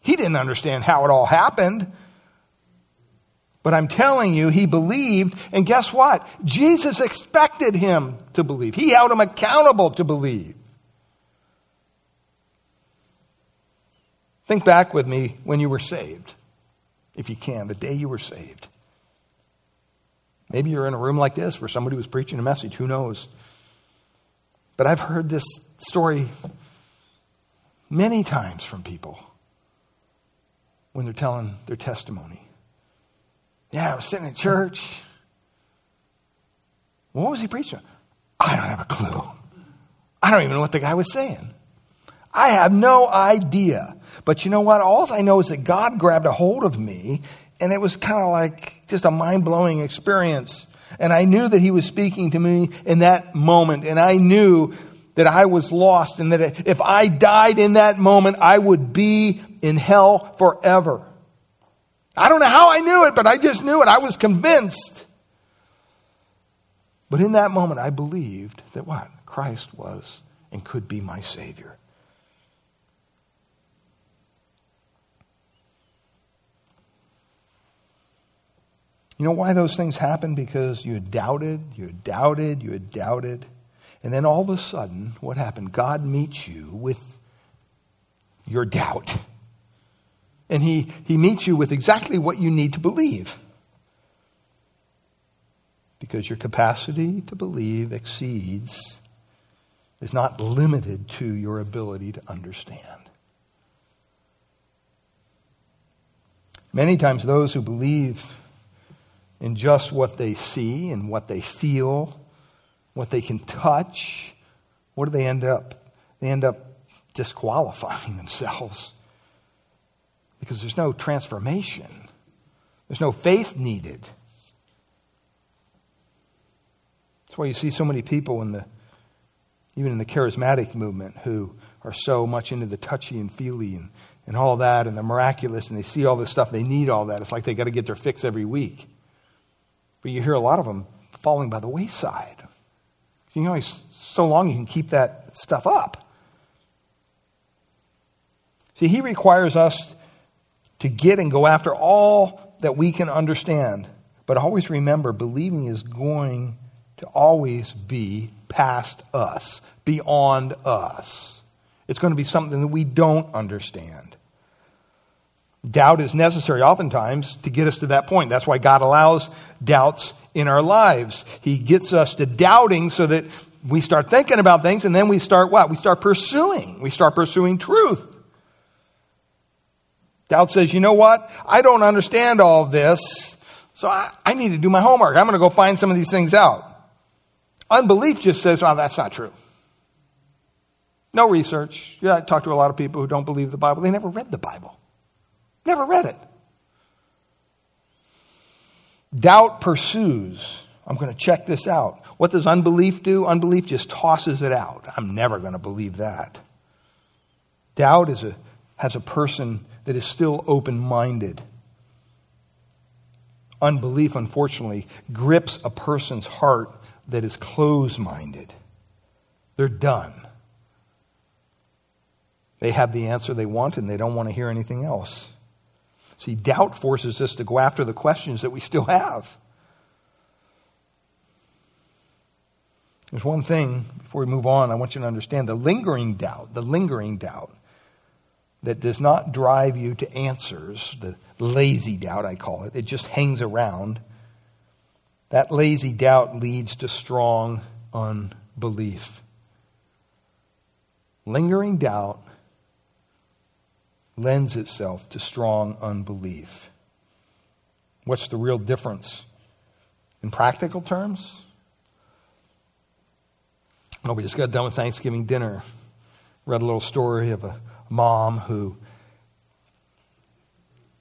He didn't understand how it all happened. But I'm telling you, he believed. And guess what? Jesus expected him to believe. He held him accountable to believe. Think back with me when you were saved. If you can, the day you were saved. Maybe you're in a room like this where somebody was preaching a message. Who knows? But I've heard this story many times from people when they're telling their testimony. Yeah, I was sitting in church. What was he preaching? I don't have a clue. I don't even know what the guy was saying. I have no idea. But you know what? All I know is that God grabbed a hold of me, and it was kind of like just a mind-blowing experience. And I knew that he was speaking to me in that moment. And I knew that I was lost, and that if I died in that moment, I would be in hell forever. I don't know how I knew it, but I just knew it. I was convinced. But in that moment, I believed that what? Christ was and could be my Savior. You know why those things happen? Because you doubted. And then all of a sudden, what happened? God meets you with your doubt. And he meets you with exactly what you need to believe. Because your capacity to believe is not limited to your ability to understand. Many times those who believe in just what they see and what they feel, what they can touch, what do they end up? They end up disqualifying themselves. Because there's no transformation. There's no faith needed. That's why you see so many people even in the charismatic movement who are so much into the touchy and feely and all that and the miraculous, and they see all this stuff, they need all that. It's like they got to get their fix every week. But you hear a lot of them falling by the wayside. So you know, so long you can keep that stuff up. See, he requires us to get and go after all that we can understand. But always remember, believing is going to always be past us, beyond us. It's going to be something that we don't understand. Doubt is necessary oftentimes to get us to that point. That's why God allows doubts in our lives. He gets us to doubting so that we start thinking about things, and then we start what? We start pursuing. We start pursuing truth. Doubt says, you know what? I don't understand all this, so I need to do my homework. I'm going to go find some of these things out. Unbelief just says, well, that's not true. No research. Yeah, I talk to a lot of people who don't believe the Bible. They never read the Bible. Never read it. Doubt pursues. I'm going to check this out. What does unbelief do? Unbelief just tosses it out. I'm never going to believe that. Doubt has a person that is still open-minded. Unbelief, unfortunately, grips a person's heart that is closed-minded. They're done. They have the answer they want, and they don't want to hear anything else. See, doubt forces us to go after the questions that we still have. There's one thing, before we move on, I want you to understand the lingering doubt. That does not drive you to answers, the lazy doubt I call it. It just hangs around. That lazy doubt leads to strong unbelief. Lingering doubt lends itself to strong unbelief. What's the real difference? In practical terms? Well, we just got done with Thanksgiving dinner. Read a little story of a mom who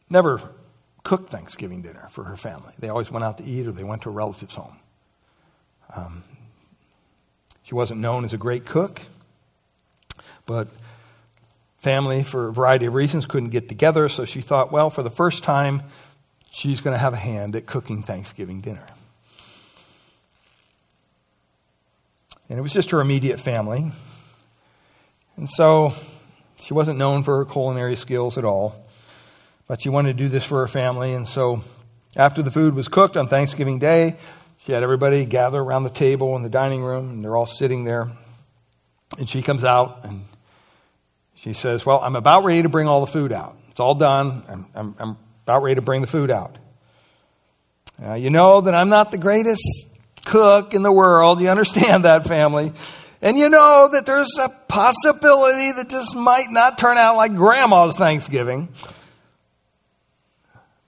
never cooked Thanksgiving dinner for her family. They always went out to eat, or they went to a relative's home. She wasn't known as a great cook, but family, for a variety of reasons, couldn't get together. So she thought, well, for the first time, she's going to have a hand at cooking Thanksgiving dinner. And it was just her immediate family. And so she wasn't known for her culinary skills at all, but she wanted to do this for her family. And so after the food was cooked on Thanksgiving Day, she had everybody gather around the table in the dining room, and they're all sitting there. And she comes out and she says, well, I'm about ready to bring all the food out. It's all done. I'm about ready to bring the food out. You know that I'm not the greatest cook in the world. You understand that, family. And you know that there's a possibility that this might not turn out like Grandma's Thanksgiving.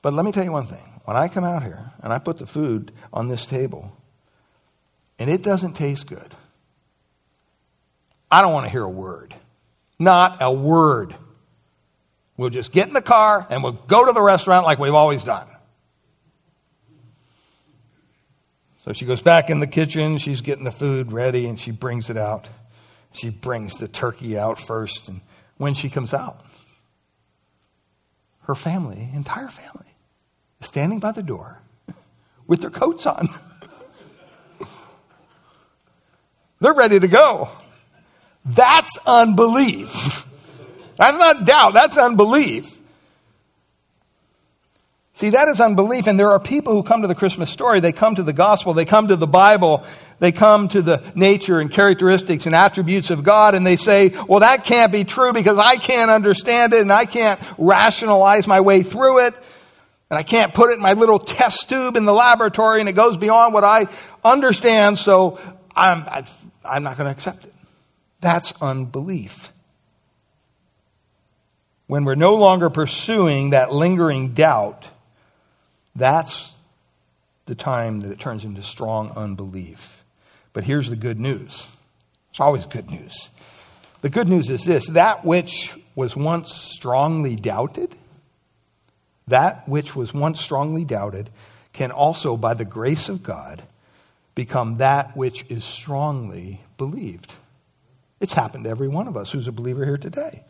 But let me tell you one thing. When I come out here and I put the food on this table and it doesn't taste good, I don't want to hear a word. Not a word. We'll just get in the car and we'll go to the restaurant like we've always done. So she goes back in the kitchen. She's getting the food ready, and she brings it out. She brings the turkey out first. And when she comes out, her family, entire family, is standing by the door with their coats on. They're ready to go. That's unbelief. That's not doubt. That's unbelief. See, that is unbelief. And there are people who come to the Christmas story. They come to the gospel. They come to the Bible. They come to the nature and characteristics and attributes of God. And they say, well, that can't be true because I can't understand it. And I can't rationalize my way through it. And I can't put it in my little test tube in the laboratory. And it goes beyond what I understand. So I'm not going to accept it. That's unbelief. When we're no longer pursuing that lingering doubt, that's the time that it turns into strong unbelief. But here's the good news. It's always good news. The good news is this: that which was once strongly doubted, can also, by the grace of God, become that which is strongly believed. It's happened to every one of us who's a believer here today.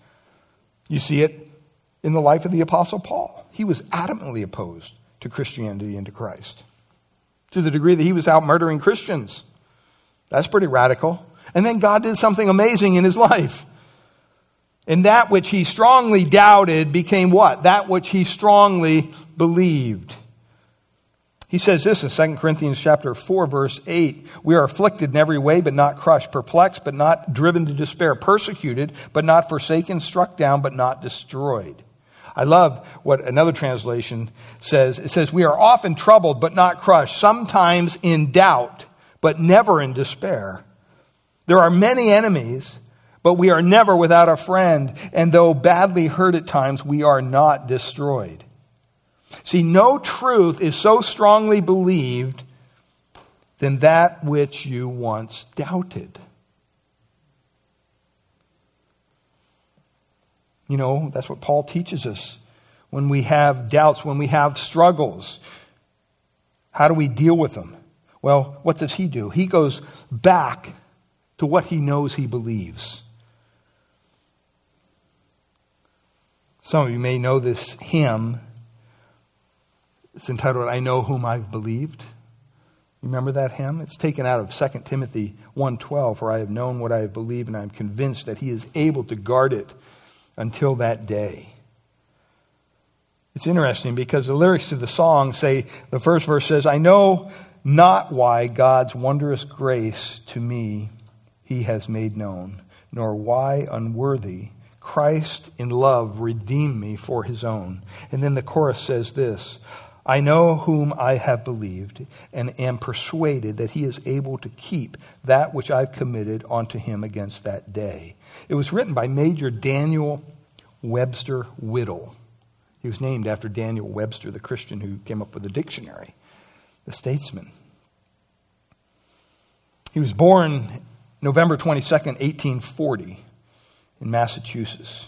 You see it in the life of the Apostle Paul. He was adamantly opposed to Christianity and to Christ, to the degree that he was out murdering Christians. That's pretty radical. And then God did something amazing in his life. And that which he strongly doubted became what? That which he strongly believed. He says this in 2 Corinthians chapter 4, verse 8. We are afflicted in every way, but not crushed, perplexed, but not driven to despair, persecuted, but not forsaken, struck down, but not destroyed. I love what another translation says. It says, we are often troubled, but not crushed, sometimes in doubt, but never in despair. There are many enemies, but we are never without a friend. And though badly hurt at times, we are not destroyed. See, no truth is so strongly believed than that which you once doubted. You know, that's what Paul teaches us. When we have doubts, when we have struggles, how do we deal with them? Well, what does he do? He goes back to what he knows he believes. Some of you may know this hymn. It's entitled, I Know Whom I've Believed. Remember that hymn? It's taken out of 2 Timothy 1:12, for I have known what I have believed, and I am convinced that he is able to guard it until that day. It's interesting because the lyrics to the song say, the first verse says, I know not why God's wondrous grace to me he has made known, nor why unworthy Christ in love redeemed me for his own. And then the chorus says this, I know whom I have believed and am persuaded that he is able to keep that which I've committed unto him against that day. It was written by Major Daniel Webster Whittle. He was named after Daniel Webster, the Christian who came up with the dictionary, the statesman. He was born November 22nd, 1840 in Massachusetts.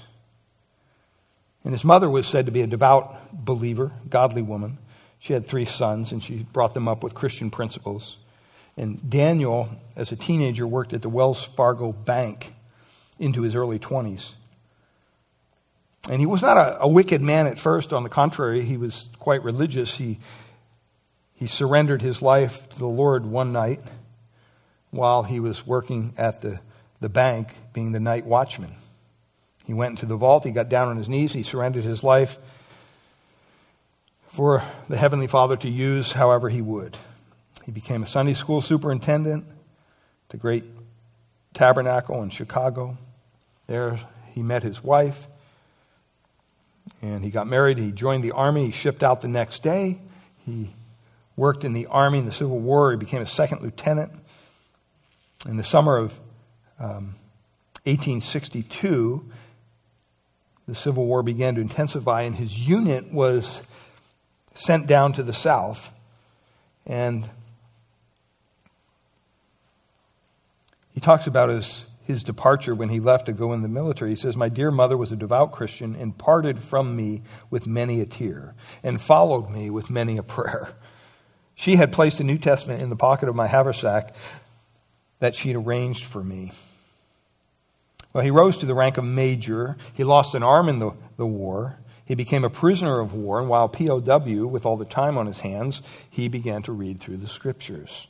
And his mother was said to be a devout believer, godly woman. She had 3 sons, and she brought them up with Christian principles. And Daniel, as a teenager, worked at the Wells Fargo Bank into his early 20s. And he was not a wicked man at first. On the contrary, he was quite religious. He surrendered his life to the Lord one night while he was working at the bank, being the night watchman. He went into the vault. He got down on his knees. He surrendered his life for the Heavenly Father to use however he would. He became a Sunday school superintendent at the great Tabernacle in Chicago. There he met his wife, and he got married. He joined the army. He shipped out the next day. He worked in the army in the Civil War. He became a second lieutenant. In the summer of 1862, the Civil War began to intensify, and his unit was sent down to the South. And he talks about his departure when he left to go in the military. He says, "My dear mother was a devout Christian and parted from me with many a tear and followed me with many a prayer. She had placed a New Testament in the pocket of my haversack that she'd arranged for me." Well, he rose to the rank of major. He lost an arm in the war. He became a prisoner of war, and while POW, with all the time on his hands, he began to read through the Scriptures.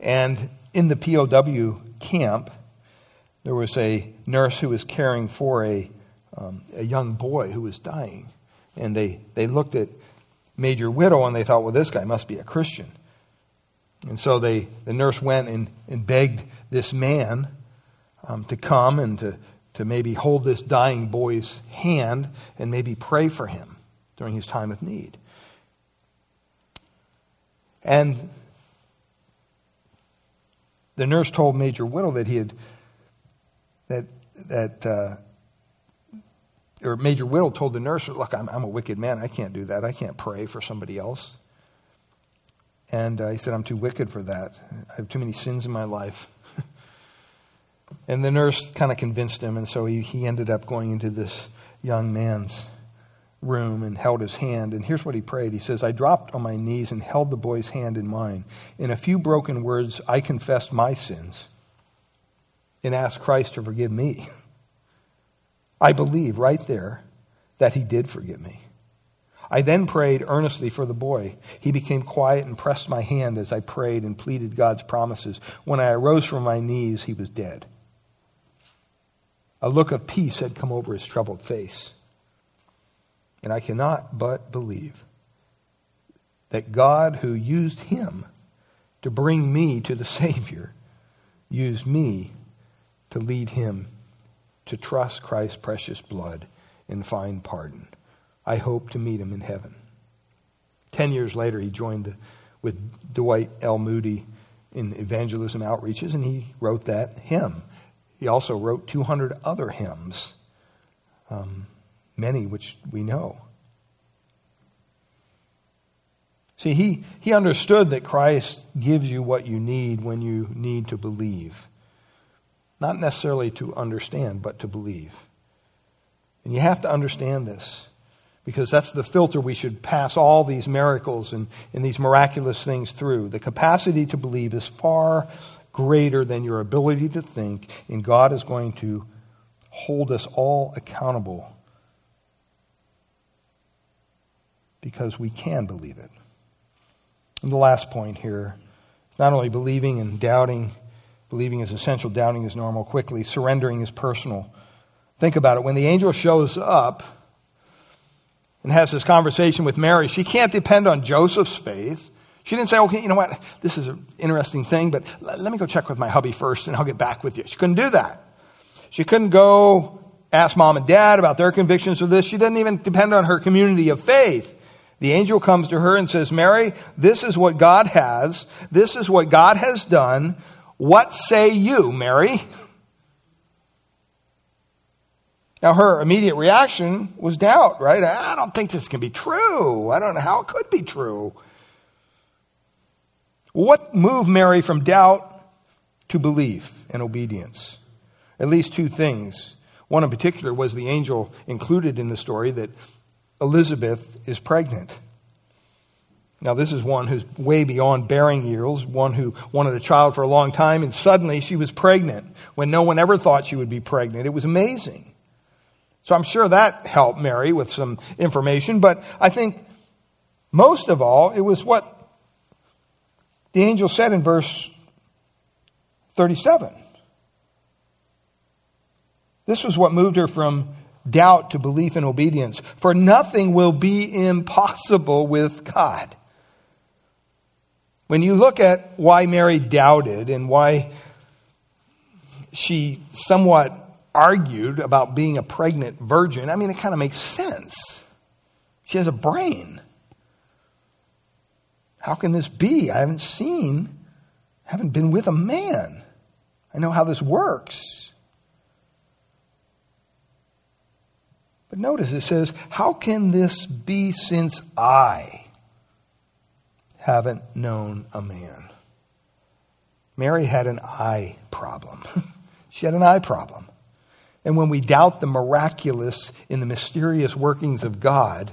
And in the POW camp, there was a nurse who was caring for a young boy who was dying. And they looked at Major Whittle, and they thought, well, this guy must be a Christian. And so the nurse went and begged this man to come and to maybe hold this dying boy's hand and maybe pray for him during his time of need. And the nurse told Major Whittle that or Major Whittle told the nurse, "Look, I'm a wicked man. I can't do that. I can't pray for somebody else." And he said, "I'm too wicked for that. I have too many sins in my life." And the nurse kind of convinced him, and so he ended up going into this young man's room and held his hand. And here's what he prayed. He says, "I dropped on my knees and held the boy's hand in mine. In a few broken words, I confessed my sins and asked Christ to forgive me. I believe right there that he did forgive me. I then prayed earnestly for the boy. He became quiet and pressed my hand as I prayed and pleaded God's promises. When I arose from my knees, he was dead. A look of peace had come over his troubled face. And I cannot but believe that God, who used him to bring me to the Savior, used me to lead him to trust Christ's precious blood and find pardon. I hope to meet him in heaven." 10 years later, he joined with Dwight L. Moody in evangelism outreaches, and he wrote that hymn. He also wrote 200 other hymns, many which we know. See, he understood that Christ gives you what you need when you need to believe. Not necessarily to understand, but to believe. And you have to understand this, because that's the filter we should pass all these miracles and these miraculous things through. The capacity to believe is far greater than your ability to think, and God is going to hold us all accountable because we can believe it. And the last point here, not only believing and doubting, believing is essential, doubting is normal. Quickly, surrendering is personal. Think about it. When the angel shows up and has this conversation with Mary, she can't depend on Joseph's faith. She didn't say, "Okay, you know what, this is an interesting thing, but let me go check with my hubby first and I'll get back with you." She couldn't do that. She couldn't go ask mom and dad about their convictions of this. She didn't even depend on her community of faith. The angel comes to her and says, "Mary, this is what God has. This is what God has done. What say you, Mary?" Now, her immediate reaction was doubt, right? I don't think this can be true. I don't know how it could be true. What moved Mary from doubt to belief and obedience? at least two things. One in particular was the angel included in the story that Elizabeth is pregnant. Now, this is one who's way beyond bearing years, one who wanted a child for a long time, and suddenly she was pregnant when no one ever thought she would be pregnant. It was amazing. So I'm sure that helped Mary with some information, but I think most of all, it was what the angel said in verse 37. This was what moved her from doubt to belief and obedience. For nothing will be impossible with God. When you look at why Mary doubted and why she somewhat argued about being a pregnant virgin, I mean, it kind of makes sense. She has a brain. How can this be? I haven't been with a man. I know how this works. But notice it says, how can this be since I haven't known a man? Mary had an eye problem. She had an eye problem. And when we doubt the miraculous in the mysterious workings of God,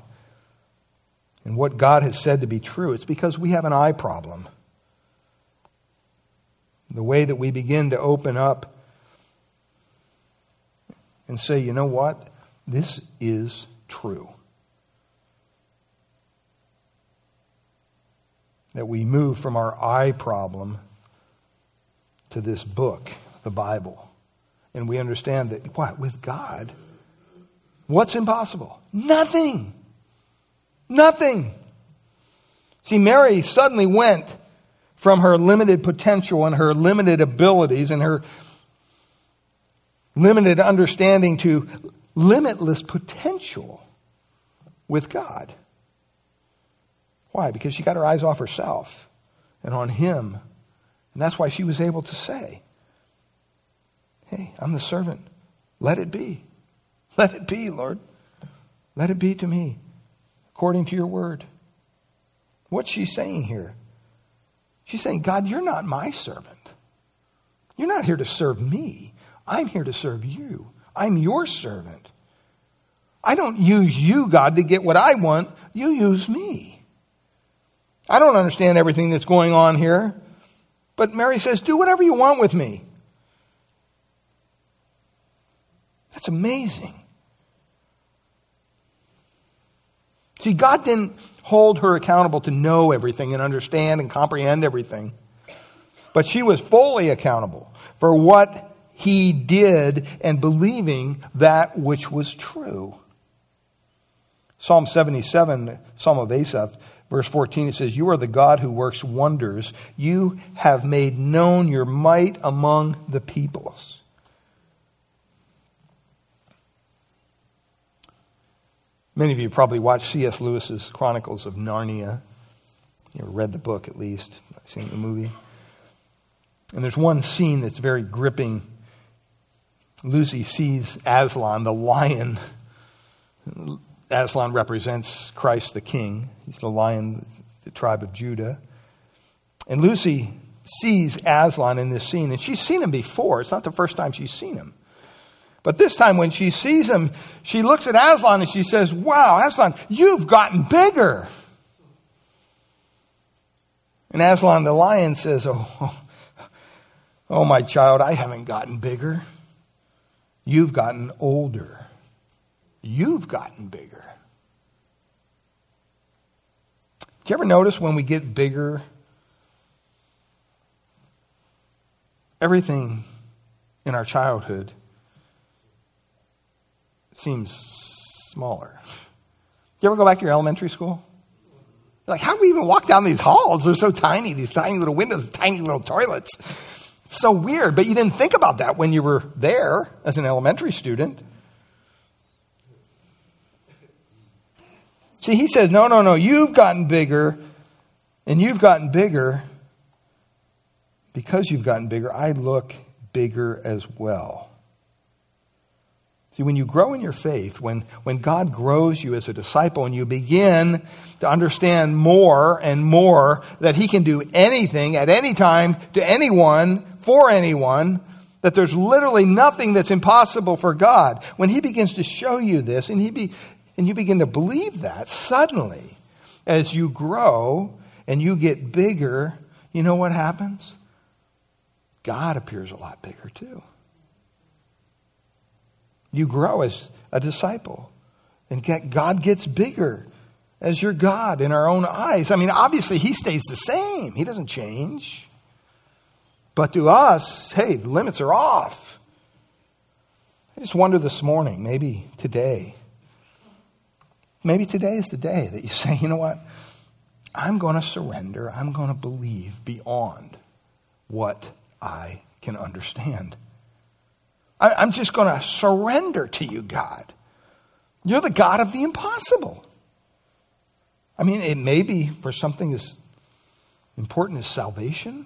and what God has said to be true, it's because we have an eye problem. The way that we begin to open up and say, you know what? This is true. That we move from our eye problem to this book, the Bible. And we understand that, what? With God, what's impossible? Nothing. Nothing. See, Mary suddenly went from her limited potential and her limited abilities and her limited understanding to limitless potential with God. Why? Because she got her eyes off herself and on Him. And that's why she was able to say, hey, I'm the servant. Let it be. Let it be, Lord. Let it be to me. According to your word. What's she saying here? She's saying, God, you're not my servant. You're not here to serve me. I'm here to serve you. I'm your servant. I don't use you, God, to get what I want. You use me. I don't understand everything that's going on here. But Mary says, do whatever you want with me. That's amazing. See, God didn't hold her accountable to know everything and understand and comprehend everything. But she was fully accountable for what He did and believing that which was true. Psalm 77, Psalm of Asaph, verse 14, it says, you are the God who works wonders. You have made known your might among the peoples. Many of you probably watched C.S. Lewis's Chronicles of Narnia. You read the book at least, not seen the movie. And there's one scene that's very gripping. Lucy sees Aslan, the lion. Aslan represents Christ the King. He's the lion, the tribe of Judah. And Lucy sees Aslan in this scene, and she's seen him before. It's not the first time she's seen him. But this time when she sees him, she looks at Aslan and she says, wow, Aslan, you've gotten bigger. And Aslan the lion says, oh, my child, I haven't gotten bigger. You've gotten older. You've gotten bigger. Do you ever notice when we get bigger, everything in our childhood seems smaller. You ever go back to your elementary school? Like, how do we even walk down these halls? They're so tiny, these tiny little windows, tiny little toilets. It's so weird, but you didn't think about that when you were there as an elementary student. See, he says, no, you've gotten bigger, and you've gotten bigger. Because you've gotten bigger, I look bigger as well. See, when you grow in your faith, when God grows you as a disciple and you begin to understand more and more that He can do anything at any time to anyone, for anyone, that there's literally nothing that's impossible for God. When he begins to show you this and you begin to believe that, suddenly, as you grow and you get bigger, you know what happens? God appears a lot bigger too. You grow as a disciple, and God gets bigger as your God in our own eyes. I mean, obviously, he stays the same. He doesn't change. But to us, hey, the limits are off. I just wonder this morning, maybe today is the day that you say, you know what? I'm going to surrender. I'm going to believe beyond what I can understand. I'm just going to surrender to you, God. You're the God of the impossible. I mean, it may be for something as important as salvation.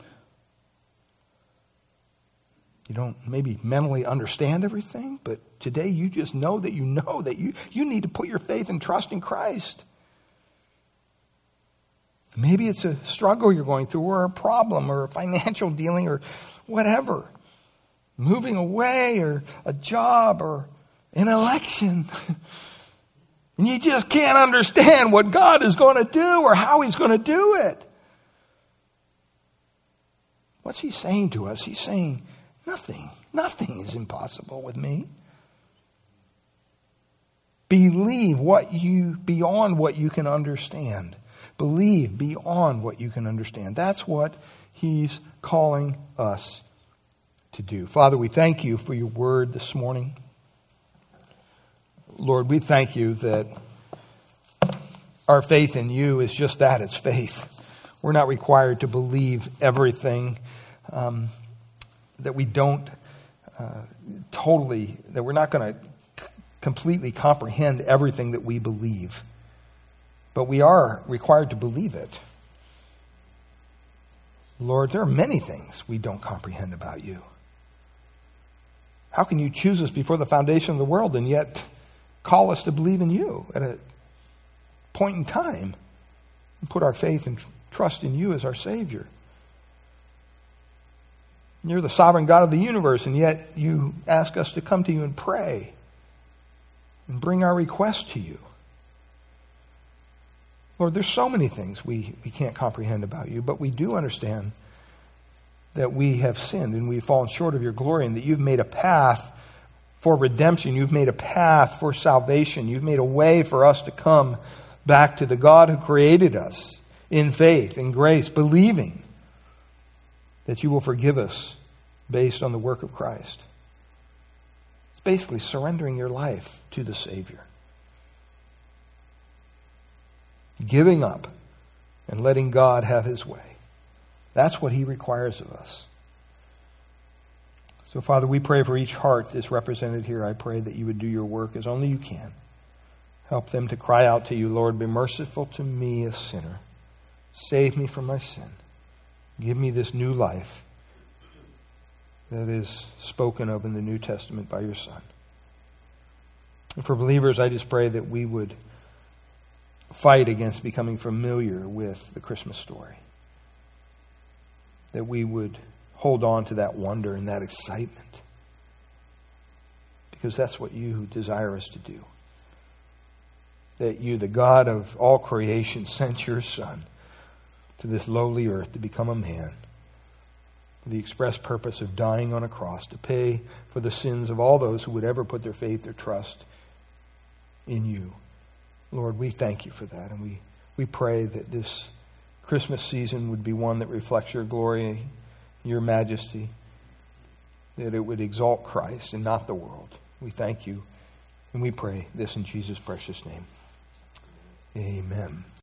You don't maybe mentally understand everything, but today you just know that you need to put your faith and trust in Christ. Maybe it's a struggle you're going through, or a problem, or a financial dealing, or whatever. Moving away, or a job, or an election. And you just can't understand what God is going to do or how he's going to do it. What's he saying to us? He's saying, nothing. Nothing is impossible with me. Believe beyond what you can understand. Believe beyond what you can understand. That's what he's calling us to do. Father, we thank you for your word this morning. Lord, we thank you that our faith in you is just that, it's faith. We're not required to believe everything that we don't totally, that we're not going to completely comprehend everything that we believe. But we are required to believe it. Lord, there are many things we don't comprehend about you. How can you choose us before the foundation of the world and yet call us to believe in you at a point in time and put our faith and trust in you as our Savior? You're the sovereign God of the universe, and yet you ask us to come to you and pray and bring our request to you. Lord, there's so many things we can't comprehend about you, but we do understand that we have sinned and we've fallen short of your glory, and that you've made a path for redemption. You've made a path for salvation. You've made a way for us to come back to the God who created us in faith, in grace, believing that you will forgive us based on the work of Christ. It's basically surrendering your life to the Savior. Giving up and letting God have his way. That's what he requires of us. So, Father, we pray for each heart that's represented here. I pray that you would do your work as only you can. Help them to cry out to you, Lord, be merciful to me, a sinner. Save me from my sin. Give me this new life that is spoken of in the New Testament by your Son. And for believers, I just pray that we would fight against becoming familiar with the Christmas story. That we would hold on to that wonder and that excitement. Because that's what you desire us to do. That you, the God of all creation, sent your Son to this lowly earth to become a man. For the express purpose of dying on a cross to pay for the sins of all those who would ever put their faith or trust in you. Lord, we thank you for that, and we pray that this Christmas season would be one that reflects your glory, your majesty, that it would exalt Christ and not the world. We thank you, and we pray this in Jesus' precious name. Amen.